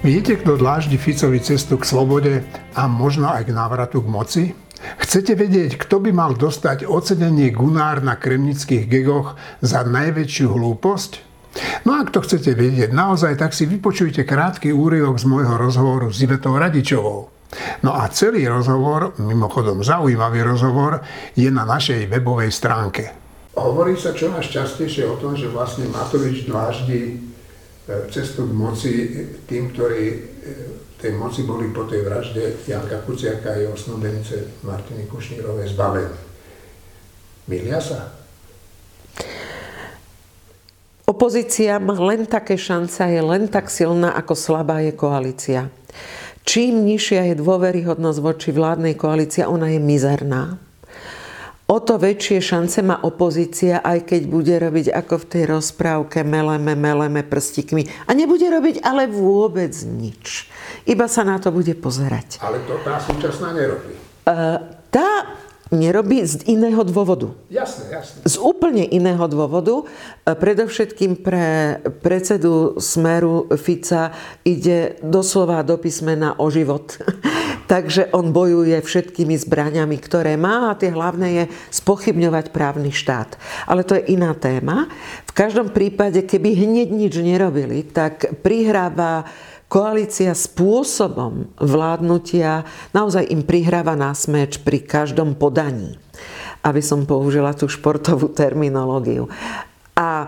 Viete, kto dláždi Ficovi cestu k slobode a možno aj k návratu k moci? Chcete vedieť, kto by mal dostať ocenenie Gunár na kremnických gegoch za najväčšiu hlúposť? No a ak to chcete vedieť naozaj, tak si vypočujte krátky úryvok z môjho rozhovoru s Ivetou Radičovou. No a celý rozhovor, mimochodom zaujímavý rozhovor, je na našej webovej stránke. Hovorí sa čo najčastejšie o tom, že vlastne Matovič dláždi cestu k moci tým, ktorí tej moci boli po tej vražde Janka Kuciaka a jeho snúbenice Martiny Kušnírovej zbavení. Mýlia sa? Opozícia má len také šance, je len tak silná, ako slabá je koalícia. Čím nižšia je dôveryhodnosť voči vládnej koalícii, ona je mizerná. O to väčšie šance má opozícia, aj keď bude robiť ako v tej rozprávke meleme prstíkmi. A nebude robiť ale vôbec nič. Iba sa na to bude pozerať. Ale to tá súčasná nerobí. Tá nerobí z iného dôvodu. Jasné. Z úplne iného dôvodu. Predovšetkým pre predsedu Smeru Fica ide doslova do písmena o život. Takže on bojuje všetkými zbraňami, ktoré má, a tie hlavné je spochybňovať právny štát. Ale to je iná téma. V každom prípade, keby hneď nič nerobili, tak prihráva koalícia spôsobom vládnutia, naozaj im prihráva nasmeč pri každom podaní. Aby som použila tú športovú terminológiu. A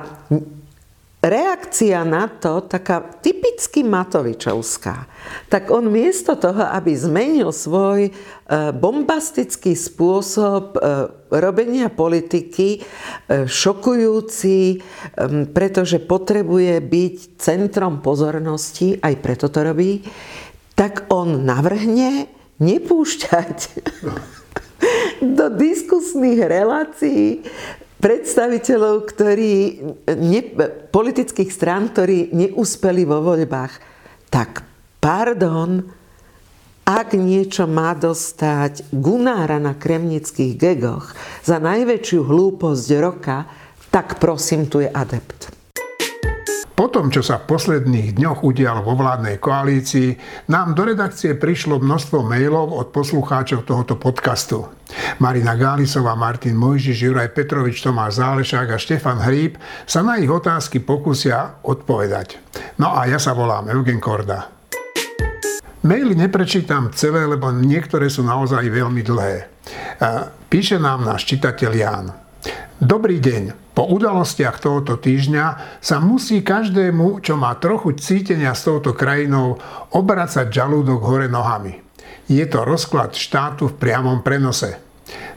reakcia na to, taká typicky Matovičovská, tak on miesto toho, aby zmenil svoj bombastický spôsob robenia politiky, šokujúci, pretože potrebuje byť centrom pozornosti, aj preto to robí, tak on navrhne nepúšťať do diskusných relácií predstaviteľov, politických strán, ktorí neúspeli vo voľbách. Tak pardon, ak niečo má dostať Gunára na kremnických gegoch za najväčšiu hlúposť roka, tak prosím, tu je adept. Po tom, čo sa v posledných dňoch udial vo vládnej koalícii, nám do redakcie prišlo množstvo mailov od poslucháčov tohoto podcastu. Marina Gálisová, Martin Mojžiš, Juraj Petrovič, Tomáš Zálešák a Štefan Hríb sa na ich otázky pokúsia odpovedať. No a ja sa volám Eugen Korda. Maily neprečítam celé, lebo niektoré sú naozaj veľmi dlhé. Píše nám náš čitateľ Ján. Dobrý deň. Po udalostiach tohoto týždňa sa musí každému, čo má trochu cítenia s touto krajinou, obracať žalúdok hore nohami. Je to rozklad štátu v priamom prenose.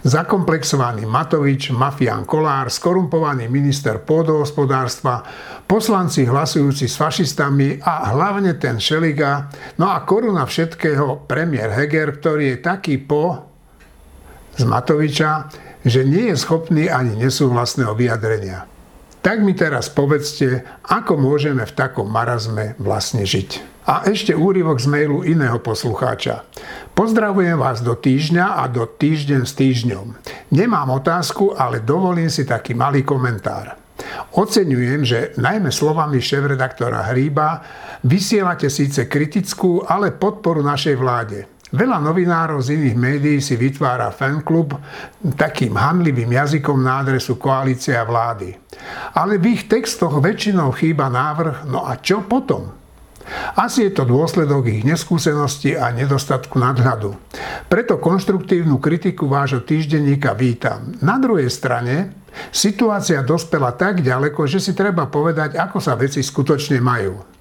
Zakomplexovaný Matovič, mafián Kolár, skorumpovaný minister pôdohospodárstva, poslanci hlasujúci s fašistami a hlavne ten Šeliga, no a koruna všetkého premiér Heger, ktorý je taký po z Matoviča, že nie je schopný ani nesúhlasného vyjadrenia. Tak mi teraz povedzte, ako môžeme v takom marazme vlastne žiť. A ešte úryvok z mailu iného poslucháča. Pozdravujem vás do týždňa a do týždeň s týždňom. Nemám otázku, ale dovolím si taký malý komentár. Oceňujem, že najmä slovami šéfredaktora Hríba vysielate síce kritickú, ale podporu našej vláde. Veľa novinárov z iných médií si vytvára fanklub takým hanlivým jazykom na adresu koalície a vlády. Ale v ich textoch väčšinou chýba návrh, no a čo potom? Asi je to dôsledok ich neskúsenosti a nedostatku nadhľadu. Preto konštruktívnu kritiku vášho týždenníka vítam. Na druhej strane, situácia dospela tak ďaleko, že si treba povedať, ako sa veci skutočne majú.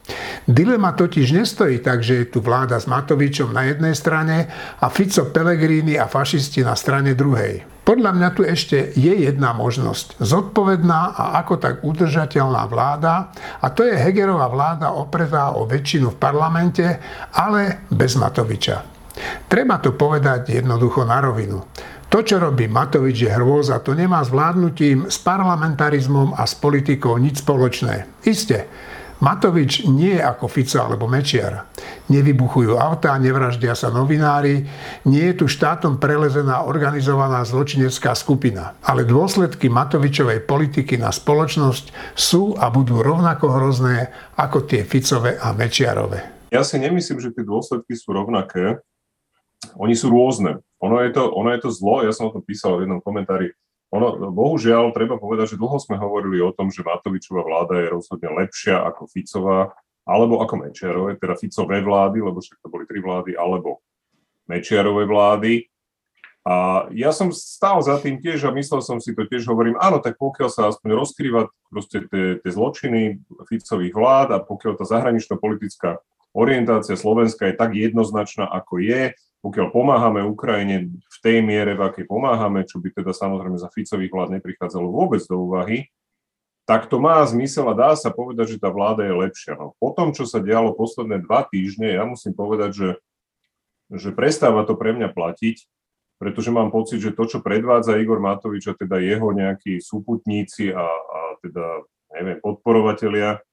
Dilema totiž nestojí tak, že je tu vláda s Matovičom na jednej strane a Fico, Pellegrini a fašisti na strane druhej. Podľa mňa tu ešte je jedna možnosť. Zodpovedná a ako tak udržateľná vláda, a to je Hegerová vláda opretá o väčšinu v parlamente, ale bez Matoviča. Treba to povedať jednoducho na rovinu. To, čo robí Matovič, je hrôza. To nemá s vládnutím, s parlamentarizmom a s politikou nič spoločné. Isté. Matovič nie je ako Fico alebo Mečiar. Nevybuchujú autá, nevraždia sa novinári, nie je tu štátom prelezená organizovaná zločinecká skupina. Ale dôsledky Matovičovej politiky na spoločnosť sú a budú rovnako hrozné ako tie Ficove a Mečiarove. Ja si nemyslím, že tie dôsledky sú rovnaké. Oni sú rôzne. Ono je to zlo, ja som o tom písal v jednom komentári. Bohužiaľ, treba povedať, že dlho sme hovorili o tom, že Matovičová vláda je rozhodne lepšia ako Ficová, alebo ako Mečiarové, teda Ficové vlády, lebo však to boli 3 vlády, alebo Mečiarové vlády. A ja som stál za tým tiež a myslel som si to tiež, hovorím, áno, tak pokiaľ sa aspoň rozkrýva proste tie zločiny Ficových vlád a pokiaľ tá zahranično-politická orientácia Slovenska je tak jednoznačná, ako je, pokiaľ pomáhame Ukrajine v tej miere, v akej pomáhame, čo by teda samozrejme za Ficových vlád neprichádzalo vôbec do úvahy, tak to má zmysel a dá sa povedať, že tá vláda je lepšia. No, po tom, čo sa dialo posledné 2 týždne, ja musím povedať, že prestáva to pre mňa platiť, pretože mám pocit, že to, čo predvádza Igor Matovič a teda jeho nejakí súputníci a teda, neviem, podporovatelia,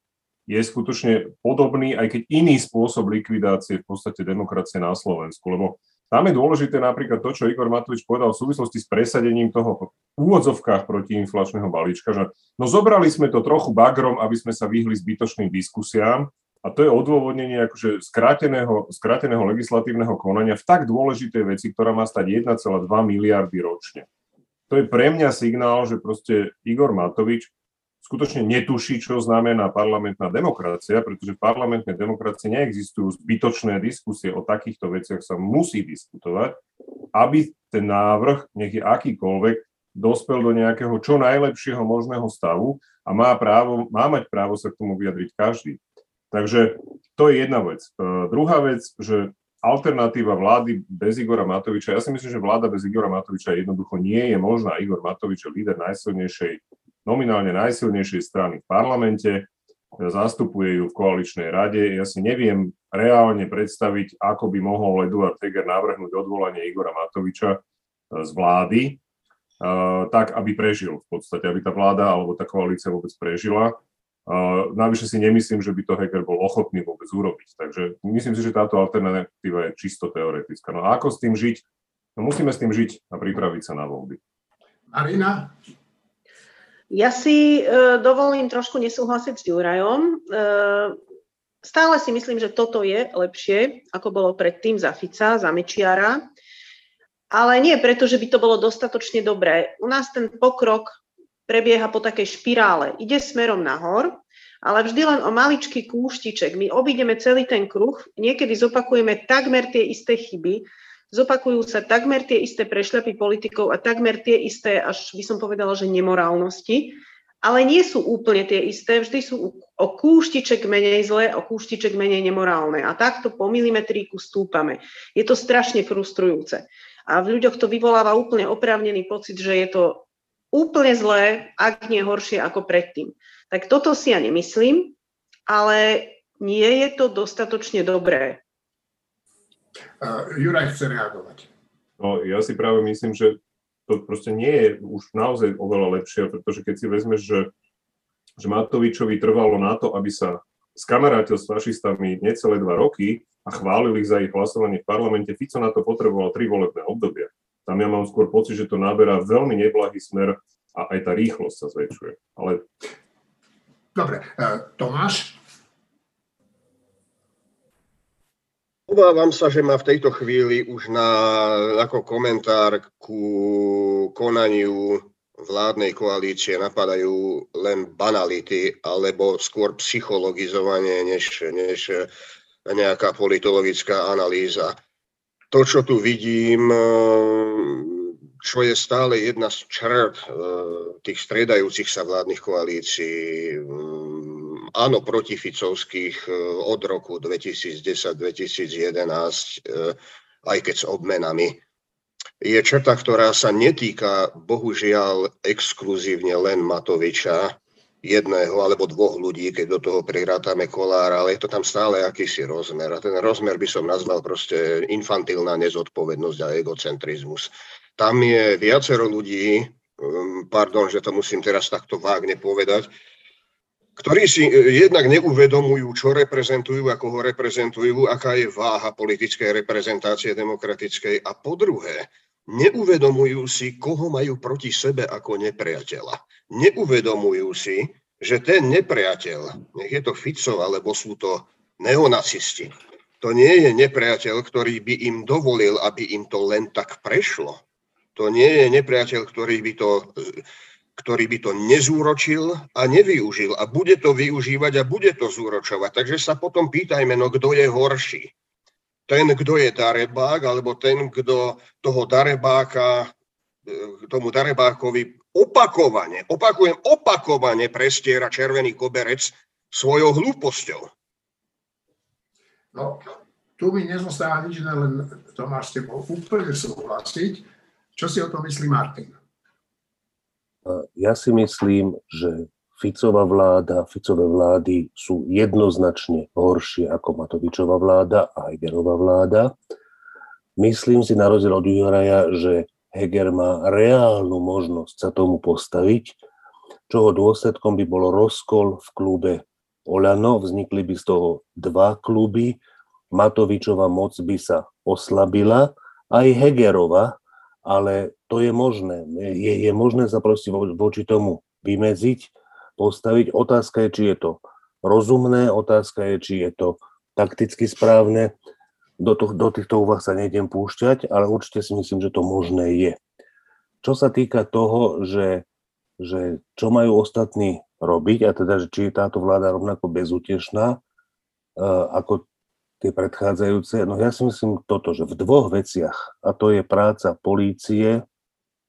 je skutočne podobný, aj keď iný spôsob likvidácie v podstate demokracie na Slovensku, lebo tam je dôležité napríklad to, čo Igor Matovič povedal v súvislosti s presadením toho v úvodzovkách protiinflačného balíčka, že no zobrali sme to trochu bagrom, aby sme sa vyhli zbytočným diskusiám a to je odôvodnenie akože skráteného legislatívneho konania v tak dôležitej veci, ktorá má stať 1,2 miliardy ročne. To je pre mňa signál, že proste Igor Matovič skutočne netuší, čo znamená parlamentná demokracia, pretože v parlamentnej demokracii neexistujú zbytočné diskusie, o takýchto veciach sa musí diskutovať, aby ten návrh, nech je akýkoľvek, dospel do nejakého čo najlepšieho možného stavu a má mať právo sa k tomu vyjadriť každý. Takže to je jedna vec. Druhá vec, že alternatíva vlády bez Igora Matoviča, ja si myslím, že vláda bez Igora Matoviča jednoducho nie je možná. Igor Matovič je líder nominálne najsilnejšej strany v parlamente, zastupuje ju v koaličnej rade. Ja si neviem reálne predstaviť, ako by mohol Eduard Heger navrhnúť odvolanie Igora Matoviča z vlády, tak, aby prežil v podstate, aby tá vláda alebo tá koalícia vôbec prežila. Navyše si nemyslím, že by to Heger bol ochotný vôbec urobiť. Takže myslím si, že táto alternatíva je čisto teoretická. No a ako s tým žiť? No musíme s tým žiť a pripraviť sa na voľby. Marina? Ja si dovolím trošku nesúhlasiť s Jurajom. Stále si myslím, že toto je lepšie, ako bolo predtým za Fica, za Mečiara. Ale nie preto, že by to bolo dostatočne dobré. U nás ten pokrok prebieha po takej špirále. Ide smerom nahor, ale vždy len o maličký kúštiček. My obídeme celý ten kruh, niekedy zopakujeme takmer tie isté chyby, zopakujú sa takmer tie isté prešľapy politikov a takmer tie isté, až by som povedala, že nemorálnosti, ale nie sú úplne tie isté, vždy sú o kúštiček menej zlé, o kúštiček menej nemorálne. A takto po milimetríku stúpame. Je to strašne frustrujúce. A v ľuďoch to vyvoláva úplne oprávnený pocit, že je to úplne zlé, ak nie horšie ako predtým. Tak toto si ja nemyslím, ale nie je to dostatočne dobré. Juraj chce reagovať. No, ja si práve myslím, že to proste nie je už naozaj oveľa lepšie, pretože keď si vezmeš, že Matovičovi trvalo na to, aby sa skamarátil s fašistami necelé 2 roky a chválil ich za ich hlasovanie v parlamente, Fico na to potreboval 3 volebné obdobia. Tam ja mám skôr pocit, že to naberá veľmi neblahý smer a aj tá rýchlosť sa zväčšuje. Ale... Dobre, Tomáš? Obávam sa, že ma v tejto chvíli už ako komentár ku konaniu vládnej koalície napadajú len banality alebo skôr psychologizovanie než nejaká politologická analýza. To, čo tu vidím, čo je stále jedna z črt tých striedajúcich sa vládnych koalícií, áno, protificovských od roku 2010-2011, aj keď s obmenami, je črta, ktorá sa netýka, bohužiaľ, exkluzívne len Matoviča, jedného alebo 2 ľudí, keď do toho prirátame Kolára, ale je to tam stále akýsi rozmer. A ten rozmer by som nazval proste infantilná nezodpovednosť a egocentrizmus. Tam je viacero ľudí, pardon, že to musím teraz takto vágne povedať, ktorí si jednak neuvedomujú, čo reprezentujú, ako ho reprezentujú, aká je váha politickej reprezentácie demokratickej a po druhé, neuvedomujú si, koho majú proti sebe ako nepriateľa. Neuvedomujú si, že ten nepriateľ, nech je to Fico, alebo sú to neonacisti. To nie je nepriateľ, ktorý by im dovolil, aby im to len tak prešlo. To nie je nepriateľ, ktorý by to nezúročil a nevyužil. A bude to využívať a bude to zúročovať. Takže sa potom pýtajme, no kto je horší? Ten, kto je darebák, alebo ten, kto toho darebáka, tomu darebákovi opakovane prestiera červený koberec svojou hlúposťou. No, tu mi nezostáva nič, len Tomáš, s tebou úplne súhlasiť. Čo si o tom myslí Martin? Ja si myslím, že Ficová vláda, Ficové vlády sú jednoznačne horšie ako Matovičova vláda a Hegerová vláda. Myslím si, na rozdiel od Juraja, že Heger má reálnu možnosť sa tomu postaviť, čoho dôsledkom by bol rozkol v klube Oľano, vznikli by z toho dva kluby, Matovičova moc by sa oslabila, aj Hegerova, ale to je možné. Je možné sa proste voči tomu vymedziť, postaviť. Otázka je, či je to rozumné, otázka je, či je to takticky správne. Do týchto úvah sa nejdem púšťať, ale určite si myslím, že to možné je. Čo sa týka toho, že čo majú ostatní robiť, a teda, že či je táto vláda rovnako bezútešná ako tie predchádzajúce, no ja si myslím toto, že v dvoch veciach, a to je práca polície,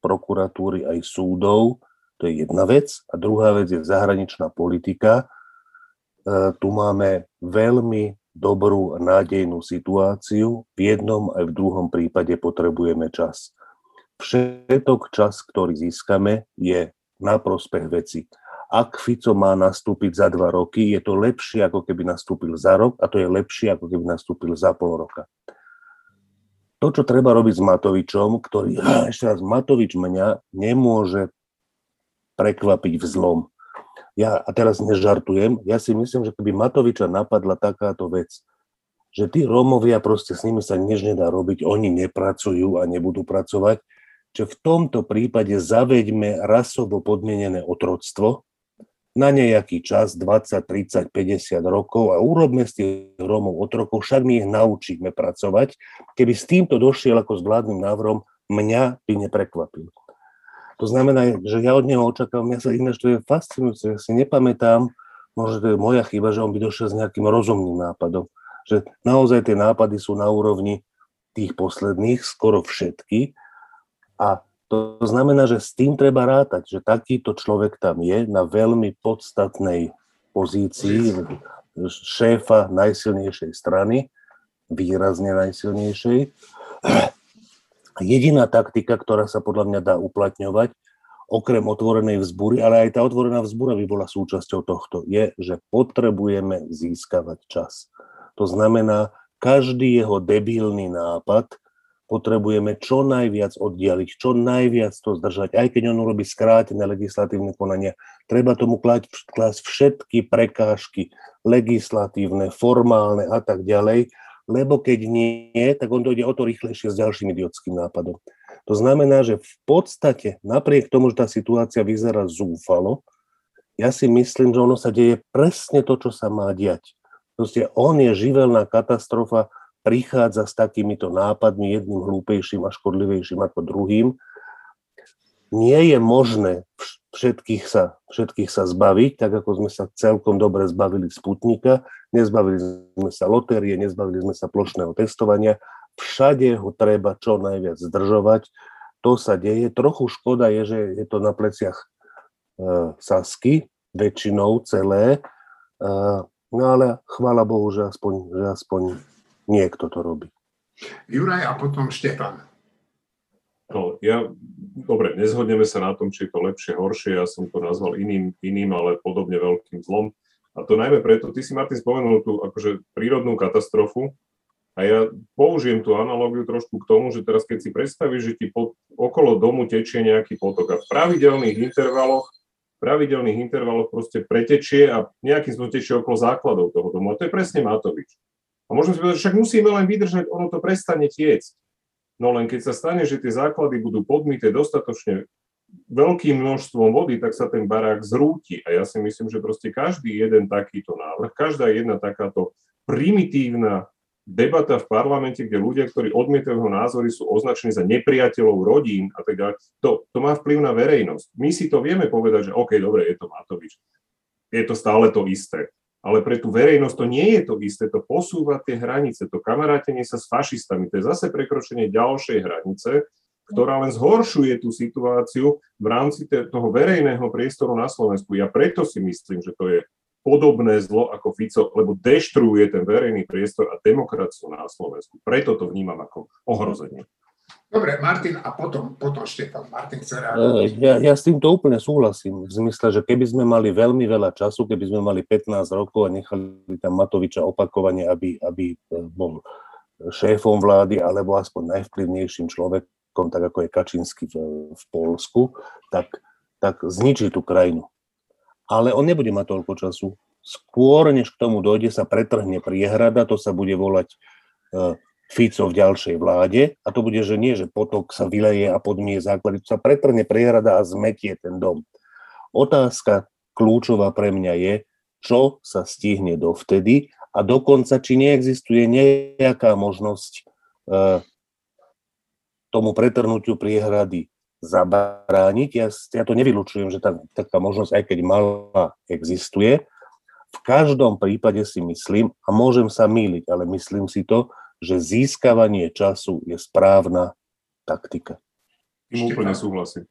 prokuratúry aj súdov, to je jedna vec. A druhá vec je zahraničná politika. Tu máme veľmi dobrú nádejnú situáciu. V jednom aj v druhom prípade potrebujeme čas. Všetok čas, ktorý získame, je na prospech veci. Ak Fico má nastúpiť za 2 roky, je to lepšie, ako keby nastúpil za rok, a to je lepšie, ako keby nastúpil za pol roka. To, čo treba robiť s Matovičom, ktorý, ešte raz, Matovič mňa nemôže prekvapiť vzlom. Ja a teraz nežartujem, ja si myslím, že keby Matoviča napadla takáto vec, že tí Rómovia, proste s nimi sa nič nedá robiť, oni nepracujú a nebudú pracovať, že v tomto prípade zaveďme rasovo podmienené otroctvo na nejaký čas, 20, 30, 50 rokov, a urobme z tých Rómov otrokov, však my ich naučíme pracovať. Keby s týmto došiel ako s vládnym návrhom, mňa by neprekvapil. To znamená, že ja od neho očakávam, ja sa ináč, to je fascinujúce, ja si nepamätám, možno to je moja chyba, že on by došiel s nejakým rozumným nápadom. Že naozaj tie nápady sú na úrovni tých posledných, skoro všetky. A to znamená, že s tým treba rátať, že takýto človek tam je na veľmi podstatnej pozícii šéfa najsilnejšej strany, výrazne najsilnejšej. Jediná taktika, ktorá sa podľa mňa dá uplatňovať, okrem otvorenej vzbúry, ale aj tá otvorená vzbúra by bola súčasťou tohto, je, že potrebujeme získavať čas. To znamená, každý jeho debilný nápad potrebujeme čo najviac oddialiť, čo najviac to zdržať, aj keď on urobí skrátené legislatívne konania. Treba tomu klásť všetky prekážky, legislatívne, formálne a tak ďalej, lebo keď nie, tak on dojde o to rýchlejšie s ďalším idiotským nápadom. To znamená, že v podstate, napriek tomu, že tá situácia vyzerá zúfalo, ja si myslím, že ono sa deje presne to, čo sa má diať. Proste on je živelná katastrofa, prichádza s takýmito nápadmi, jedným hlúpejším a škodlivejším ako druhým. Nie je možné všetkých sa zbaviť, tak ako sme sa celkom dobre zbavili Sputnika, nezbavili sme sa lotérie, nezbavili sme sa plošného testovania, všade ho treba čo najviac zdržovať, to sa deje. Trochu škoda je, že je to na pleciach Sasky, väčšinou celé, no ale chvála Bohu, že aspoň niekto to robí. Juraj a potom Štefan. No, dobre, nezhodneme sa na tom, či je to lepšie, horšie, ja som to nazval iným, ale podobne veľkým zlom. A to najmä preto, ty si, Martin, spomenul tú akože prírodnú katastrofu, a ja použijem tú analógiu trošku k tomu, že teraz keď si predstavíš, že ti okolo domu tečie nejaký potok a v pravidelných intervaloch proste pretečie a nejakým spôsobom tečie okolo základov toho domu. A to je presne Matovič. A môžeme si povedať, však musíme len vydržať, ono to prestane tiecť. No len keď sa stane, že tie základy budú podmité dostatočne veľkým množstvom vody, tak sa ten barák zrúti. A ja si myslím, že proste každý jeden takýto návrh, každá jedna takáto primitívna debata v parlamente, kde ľudia, ktorí odmietajú jeho názory, sú označení za nepriateľov rodín a tak ďalej, to má vplyv na verejnosť. My si to vieme povedať, že OK, dobre, je to Matovič, je to stále to isté. Ale pre tú verejnosť to nie je to isté, to posúva tie hranice, to kamarátenie sa s fašistami, to je zase prekročenie ďalšej hranice, ktorá len zhoršuje tú situáciu v rámci toho verejného priestoru na Slovensku. Ja preto si myslím, že to je podobné zlo ako Fico, lebo deštruuje ten verejný priestor a demokraciu na Slovensku. Preto to vnímam ako ohrozenie. Dobre, Martin, a potom Štefan. Martin chce reagovať. Ja s týmto úplne súhlasím, v zmysle, že keby sme mali veľmi veľa času, keby sme mali 15 rokov a nechali tam Matoviča opakovane, aby bol šéfom vlády alebo aspoň najvplyvnejším človekom, tak ako je Kačinský v Poľsku, tak zničí tú krajinu. Ale on nebude mať toľko času. Skôr, než k tomu dojde, sa pretrhne priehrada, to sa bude volať Fico v ďalšej vláde a to bude, že nie, že potok sa vyleje a podmie základy, to sa pretrhne priehrada a zmetie ten dom. Otázka kľúčová pre mňa je, čo sa stihne dovtedy a dokonca, či neexistuje nejaká možnosť tomu pretrhnutiu priehrady zabrániť. Ja to nevylučujem, že taká možnosť, aj keď malá, existuje. V každom prípade si myslím, a môžem sa mýliť, ale myslím si to, že získavanie času je správna taktika. Úplne súhlasím.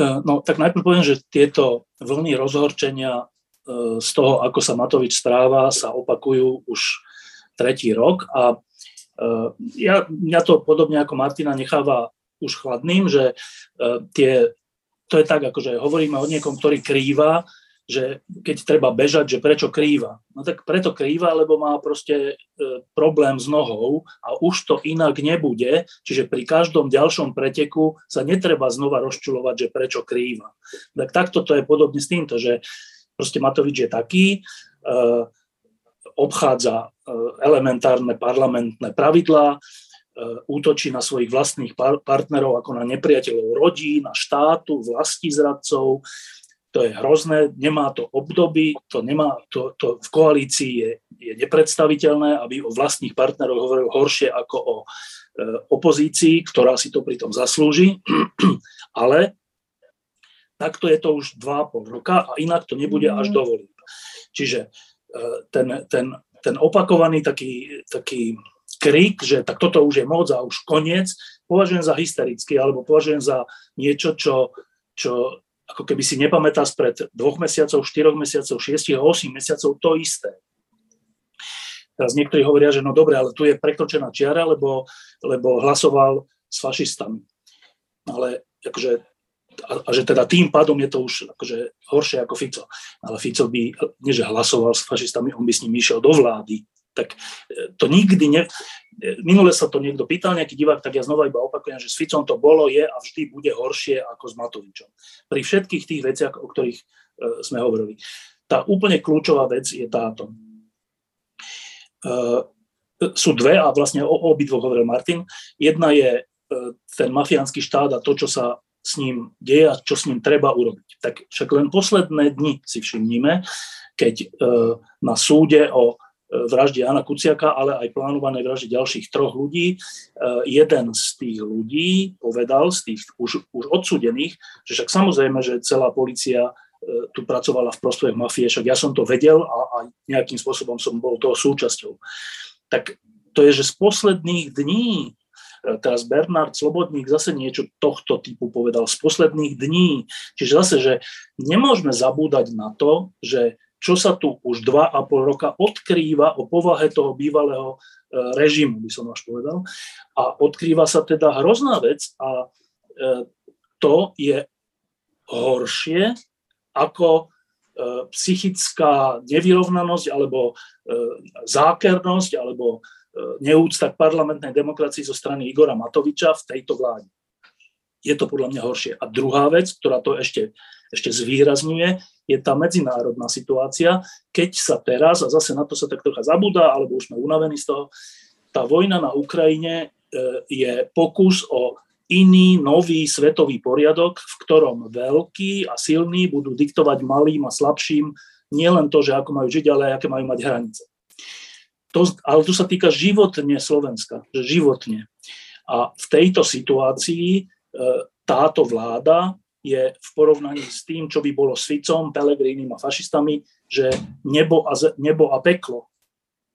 No, tak najprv poviem, že tieto vlny rozhorčenia z toho, ako sa Matovič správa, sa opakujú už 3. rok a mňa to podobne ako Martina necháva už chladným, že to je tak, akože hovoríme o niekom, ktorý krýva, že keď treba bežať, že prečo krýva? No tak preto krýva, lebo má proste problém s nohou a už to inak nebude, čiže pri každom ďalšom preteku sa netreba znova rozčulovať, že prečo krýva. Tak takto to je podobne s týmto, že proste Matovič je taký, obchádza elementárne parlamentné pravidlá, útočí na svojich vlastných partnerov ako na nepriateľov rodín, na štátu, vlastizradcov. To je hrozné, nemá to obdoby, to v koalícii je nepredstaviteľné, aby o vlastných partneroch hovoril horšie ako o opozícii, ktorá si to pritom zaslúži, ale takto je to už 2,5 roka a inak to nebude až dovolí. Čiže ten opakovaný taký krik, že tak toto už je moc a už koniec, považujem za hysterický alebo považujem za niečo, čo ako keby si nepamätá spred 2 mesiacov, 4 mesiacov, 6 a 8 mesiacov, to isté. Teraz niektorí hovoria, že no dobre, ale tu je prekročená čiara, lebo hlasoval s fašistami. Ale akože, a že teda tým pádom je to už akože horšie ako Fico. Ale Fico by, nie že hlasoval s fašistami, on by s ním išiel do vlády. Tak to nikdy minule sa to niekto pýtal, nejaký divák, tak ja znova iba opakujem, že s Ficom to bolo, je a vždy bude horšie ako s Matovičom. Pri všetkých tých veciach, o ktorých sme hovorili. Tá úplne kľúčová vec je táto. Sú dve a vlastne o obidvoch hovoril Martin. Jedna je ten mafiánsky štát a to, čo sa s ním deje a čo s ním treba urobiť. Tak však len posledné dni si všimnime, keď na súde o vražde Jana Kuciaka, ale aj plánovanej vražde ďalších 3 ľudí. Jeden z tých ľudí povedal, z tých už odsúdených, že však samozrejme, že celá polícia tu pracovala v prospech mafie, však ja som to vedel a nejakým spôsobom som bol toho súčasťou. Tak to je, že z posledných dní, teraz Bernard Slobodník zase niečo tohto typu povedal, z posledných dní. Čiže zase, že nemôžeme zabúdať na to, že čo sa tu už 2,5 roka odkrýva o povahe toho bývalého režimu, by som až povedal. A odkrýva sa teda hrozná vec a to je horšie ako psychická nevyrovnanosť alebo zákernosť alebo neúcta k parlamentnej demokracii zo strany Igora Matoviča v tejto vláde. Je to podľa mňa horšie. A druhá vec, ktorá to ešte zvýrazňuje, je tá medzinárodná situácia, keď sa teraz, a zase na to sa tak trocha zabúda, alebo už sme unavení z toho, tá vojna na Ukrajine je pokus o iný, nový svetový poriadok, v ktorom veľkí a silní budú diktovať malým a slabším Nie len to, že ako majú žiť, ale aj aké majú mať hranice. Ale tu sa týka životne Slovenska, že životne. A v tejto situácii táto vláda je v porovnaní s tým, čo by bolo s Ficom, Pelegrínim a fašistami, že nebo a peklo,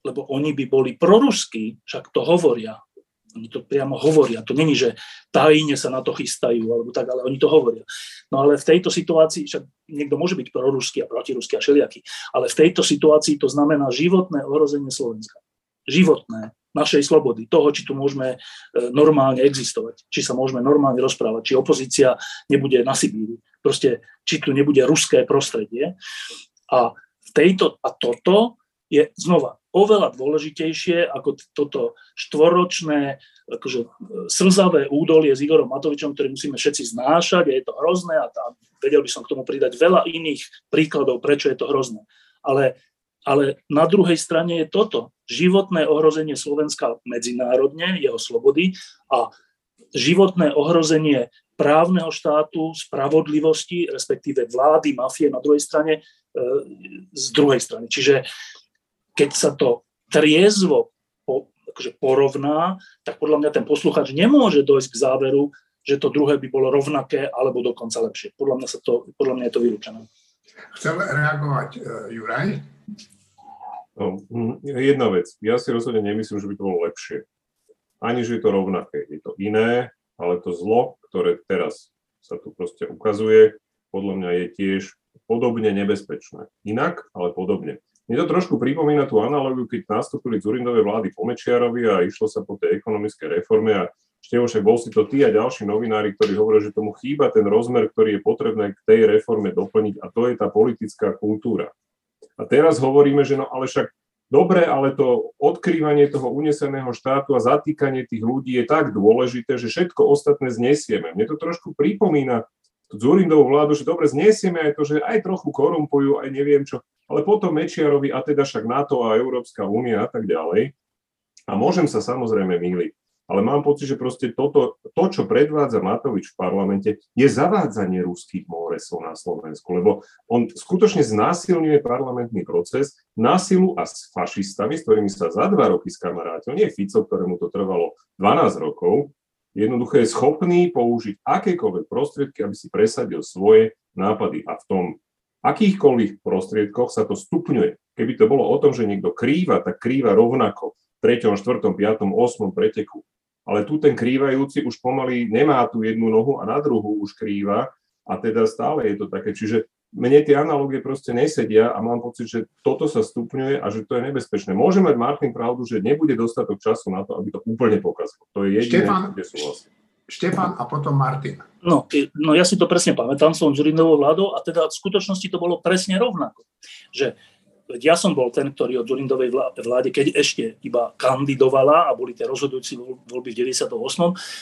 lebo oni by boli proruskí, však to hovoria. Oni to priamo hovoria. To není, že tajne sa na to chystajú, alebo tak, ale oni to hovoria. No ale v tejto situácii, však niekto môže byť proruský a protiruský a všelijaký, ale v tejto situácii to znamená životné ohrozenie Slovenska. Životné, našej slobody, toho, či tu môžeme normálne existovať, či sa môžeme normálne rozprávať, či opozícia nebude na Sibíri, proste, či tu nebude ruské prostredie. A toto je znova oveľa dôležitejšie ako toto štvoročné akože slzavé údolie s Igorom Matovičom, ktoré musíme všetci znášať a je to hrozné a vedel by som k tomu pridať veľa iných príkladov, prečo je to hrozné. Ale na druhej strane je toto životné ohrozenie Slovenska medzinárodne, jeho slobody a životné ohrozenie právneho štátu, spravodlivosti, respektíve vlády, mafie na druhej strane, z druhej strany. Čiže keď sa to triezvo akože porovná, tak podľa mňa ten posluchač nemôže dojsť k záveru, že to druhé by bolo rovnaké alebo dokonca lepšie. Podľa mňa je to vylúčené. Chcel reagovať Juraj? No, jedna vec. Ja si rozhodne nemyslím, že by to bolo lepšie. Ani, že je to rovnaké. Je to iné, ale to zlo, ktoré teraz sa tu proste ukazuje, podľa mňa je tiež podobne nebezpečné. Inak, ale podobne. Mne to trošku pripomína tú analógiu, keď nastúpili Dzurindové vlády po Mečiarovi a išlo sa po tej ekonomickej reforme a Števo, však bol si to ty a ďalší novinári, ktorí hovorili, že tomu chýba ten rozmer, ktorý je potrebné k tej reforme doplniť a to je tá politická kultúra. A teraz hovoríme, že no ale však dobre, ale to odkrývanie toho uneseného štátu a zatýkanie tých ľudí je tak dôležité, že všetko ostatné znesieme. Mne to trošku pripomína Dzurindovú vládu, že dobre, znesieme aj to, že aj trochu korumpujú, aj neviem čo, ale potom Mečiarovi a teda však NATO a Európska únia a tak ďalej. A môžem sa samozrejme mýliť, ale mám pocit, že proste to, čo predvádza Matovič v parlamente, je zavádzanie ruských móresov na Slovensku, lebo on skutočne znásilňuje parlamentný proces na silu a s fašistami, s ktorými sa za 2 roky skamarátil, nie Fico, ktorému to trvalo 12 rokov, jednoducho je schopný použiť akékoľvek prostriedky, aby si presadil svoje nápady a v tom akýchkoľvek prostriedkoch sa to stupňuje. Keby to bolo o tom, že niekto krýva, tak krýva rovnako v 3., 4., 5., 8. preteku. Ale tu ten krývajúci už pomaly nemá tú jednu nohu a na druhú už krýva a teda stále je to také. Čiže mne tie analógie proste nesedia a mám pocit, že toto sa stupňuje a že to je nebezpečné. Môže mať Martin pravdu, že nebude dostatok času na to, aby to úplne pokazalo. To je jediné, kde súhlasím. Štefan a potom Martin. No ja si to presne pamätám, som Dzurindovou vládou a teda v skutočnosti to bolo presne rovnako. Že ja som bol ten, ktorý od Dzurindovej vláde, keď ešte iba kandidovala a boli tie rozhodujúci voľby v 98.,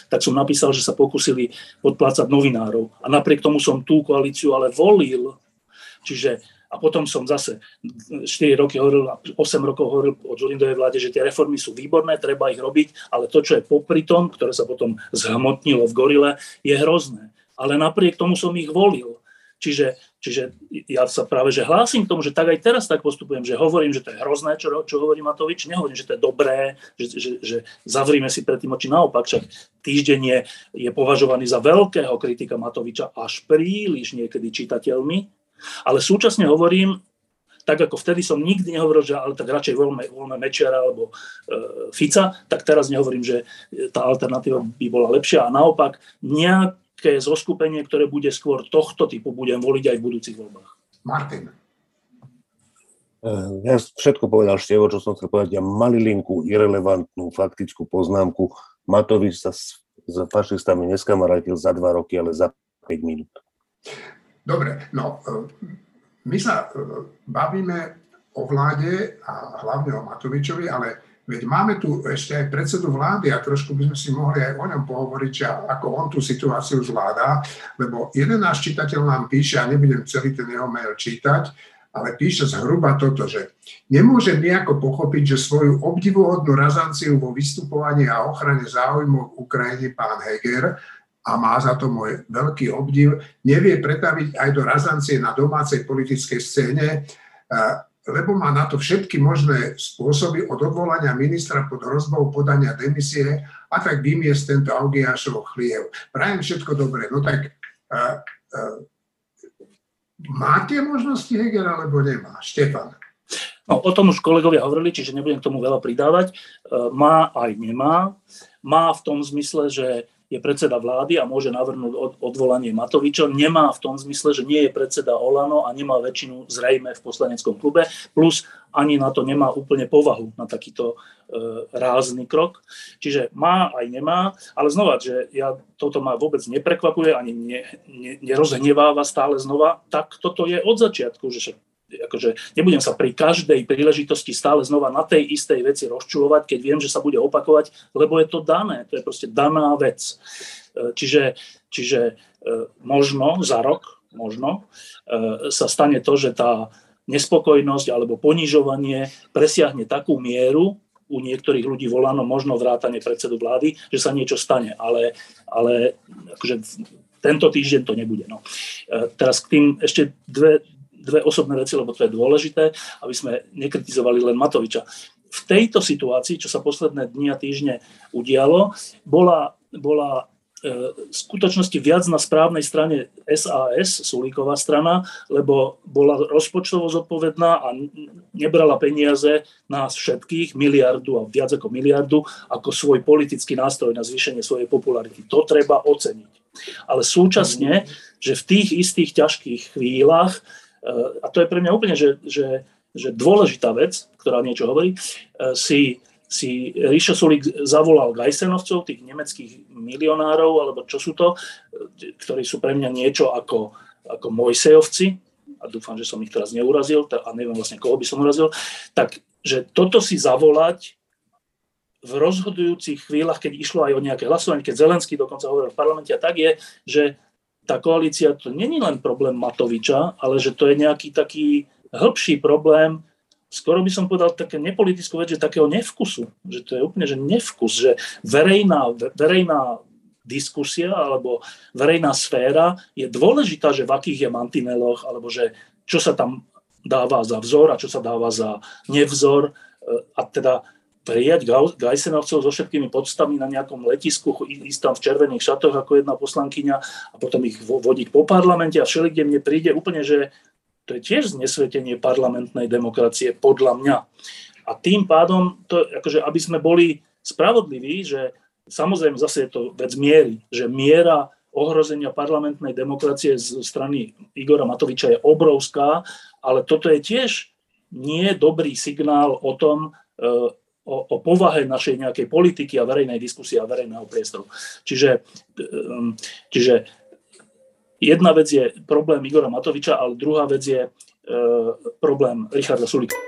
tak som napísal, že sa pokúsili podplácať novinárov. A napriek tomu som tú koalíciu ale volil. Čiže... A potom som zase 8 rokov hovoril o Dzurindovej vláde, že tie reformy sú výborné, treba ich robiť, ale to, čo je popri tom, ktoré sa potom zhmotnilo v Gorile, je hrozné. Ale napriek tomu som ich volil. Čiže ja sa práve že hlásim k tomu, že tak aj teraz tak postupujem, že hovorím, že to je hrozné, čo hovorí Matovič, nehovorím, že to je dobré, že zavrime si predtým oči, naopak, však týždeň je považovaný za veľkého kritika Matoviča až príliš niekedy čitateľmi. Ale súčasne hovorím, tak ako vtedy som nikdy nehovoril, že ale tak radšej voľme Mečiara alebo Fica, tak teraz nehovorím, že tá alternatíva by bola lepšia a naopak nejaké zoskupenie, ktoré bude skôr tohto typu, budem voliť aj v budúcich voľbách. Martin. Ja všetko povedal Števo, čo som chcel povedať. Ja malilinkú, irelevantnú faktickú poznámku. Matovič sa s fašistami neskamarátil za 2 roky, ale za 5 minút. Dobre, no my sa bavíme o vláde a hlavne o Matovičovi, ale veď máme tu ešte aj predsedu vlády a trošku by sme si mohli aj o ňom pohovoriť, ako on tú situáciu zvládá, lebo jeden náš čitateľ nám píše, a nebudem celý ten jeho mail čítať, ale píše zhruba toto, že nemôžem nejako pochopiť, že svoju obdivuhodnú razanciu vo vystupovaní a ochrane záujmov Ukrajiny pán Heger, a má za to môj veľký obdiv, nevie pretaviť aj do razancie na domácej politickej scéne, lebo má na to všetky možné spôsoby od odvolania ministra pod hrozbou podania demisie a tak vymiesť tento Augiášov chliev. Prajem všetko dobre, no tak má tie možnosti Heger alebo nemá? Štefán. No, o tom už kolegovia hovorili, čiže nebudem k tomu veľa pridávať. Má aj nemá. Má v tom zmysle, že je predseda vlády a môže navrhnúť odvolanie Matoviča. Nemá v tom zmysle, že nie je predseda Olano a nemá väčšinu zrejme v poslaneckom klube, plus ani na to nemá úplne povahu na takýto rázny krok. Čiže má aj nemá, ale znova, že toto ma vôbec neprekvapuje, ani nerozhneváva stále znova, tak toto je od začiatku, že akože nebudem sa pri každej príležitosti stále znova na tej istej veci rozčulovať, keď viem, že sa bude opakovať, lebo je to dané, to je proste daná vec. Čiže možno za rok, možno sa stane to, že tá nespokojnosť alebo ponižovanie presiahne takú mieru u niektorých ľudí voláno, možno vrátane predsedu vlády, že sa niečo stane, ale akože tento týždeň to nebude. No. Teraz k tým ešte dve osobné veci, lebo to je dôležité, aby sme nekritizovali len Matoviča. V tejto situácii, čo sa posledné dni a týždne udialo, bola v skutočnosti viac na správnej strane SAS, Sulíková strana, lebo bola rozpočtovo zodpovedná a nebrala peniaze nás všetkých, miliardu a viac ako miliardu, ako svoj politický nástroj na zvýšenie svojej popularity. To treba oceniť. Ale súčasne, že v tých istých ťažkých chvíľach, a to je pre mňa úplne že dôležitá vec, ktorá niečo hovorí, si Riša Sulík zavolal Geisenovcov, tých nemeckých milionárov, alebo čo sú to, ktorí sú pre mňa niečo ako Mojsejovci, a dúfam, že som ich teraz neurazil, a neviem vlastne, koho by som urazil, takže toto si zavolať v rozhodujúcich chvíľach, keď išlo aj o nejaké hlasovanie, keď Zelenský dokonca hovoril v parlamente, a tak je, že tá koalícia, to není len problém Matoviča, ale že to je nejaký taký hĺbší problém, skoro by som povedal také nepolitickú vec, že takého nevkusu, že to je úplne že nevkus, že verejná diskusia alebo verejná sféra je dôležitá, že v akých je mantineloch, alebo že čo sa tam dáva za vzor a čo sa dáva za nevzor, a teda prijať Geisenovcov so všetkými podstavmi na nejakom letisku, ísť tam v červených šatoch ako jedna poslankyňa a potom ich vodiť po parlamente a všelikde mne príde úplne, že to je tiež znesvetenie parlamentnej demokracie podľa mňa. A tým pádom, to, akože, aby sme boli spravodliví, že samozrejme zase je to vec miery, že miera ohrozenia parlamentnej demokracie zo strany Igora Matoviča je obrovská, ale toto je tiež nie dobrý signál o tom, o povahe našej nejakej politiky a verejnej diskusie a verejného priestoru. Čiže jedna vec je problém Igora Matoviča, ale druhá vec je problém Richarda Sulíka.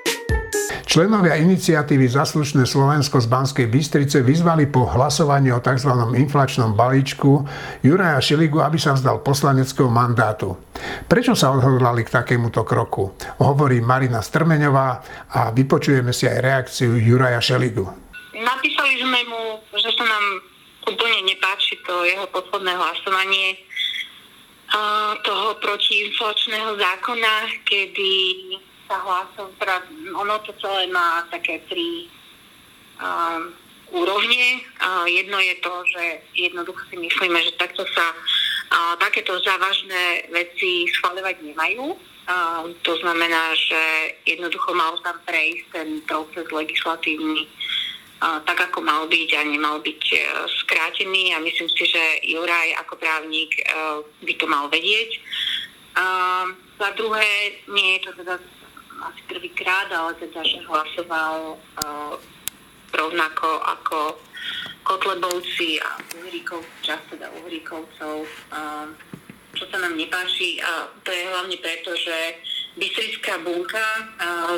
Členovia iniciatívy Za slušné Slovensko z Banskej Bystrice vyzvali po hlasovaní o tzv. Inflačnom balíčku Juraja Šeligu, aby sa vzdal poslaneckého mandátu. Prečo sa odhodlali k takémuto kroku? Hovorí Marina Strmeňová a vypočujeme si aj reakciu Juraja Šeligu. Napísali sme mu, že sa nám úplne nepáči to jeho posledné hlasovanie toho protiinflačného zákona, kedy ono to celé má také tri úrovne. Jedno je to, že jednoducho si myslíme, že takto sa takéto závažné veci schvaľovať nemajú. To znamená, že jednoducho mal tam prejsť ten proces legislatívny tak, ako mal byť, a nemal byť skrátený. A myslím si, že Juraj ako právnik by to mal vedieť. Za druhé, nie je to teda asi prvýkrát, ale teda, že hlasoval rovnako ako Kotlebovci a Uhríkovcov. Čo sa nám nepáči, to je hlavne preto, že Bystrická bunka,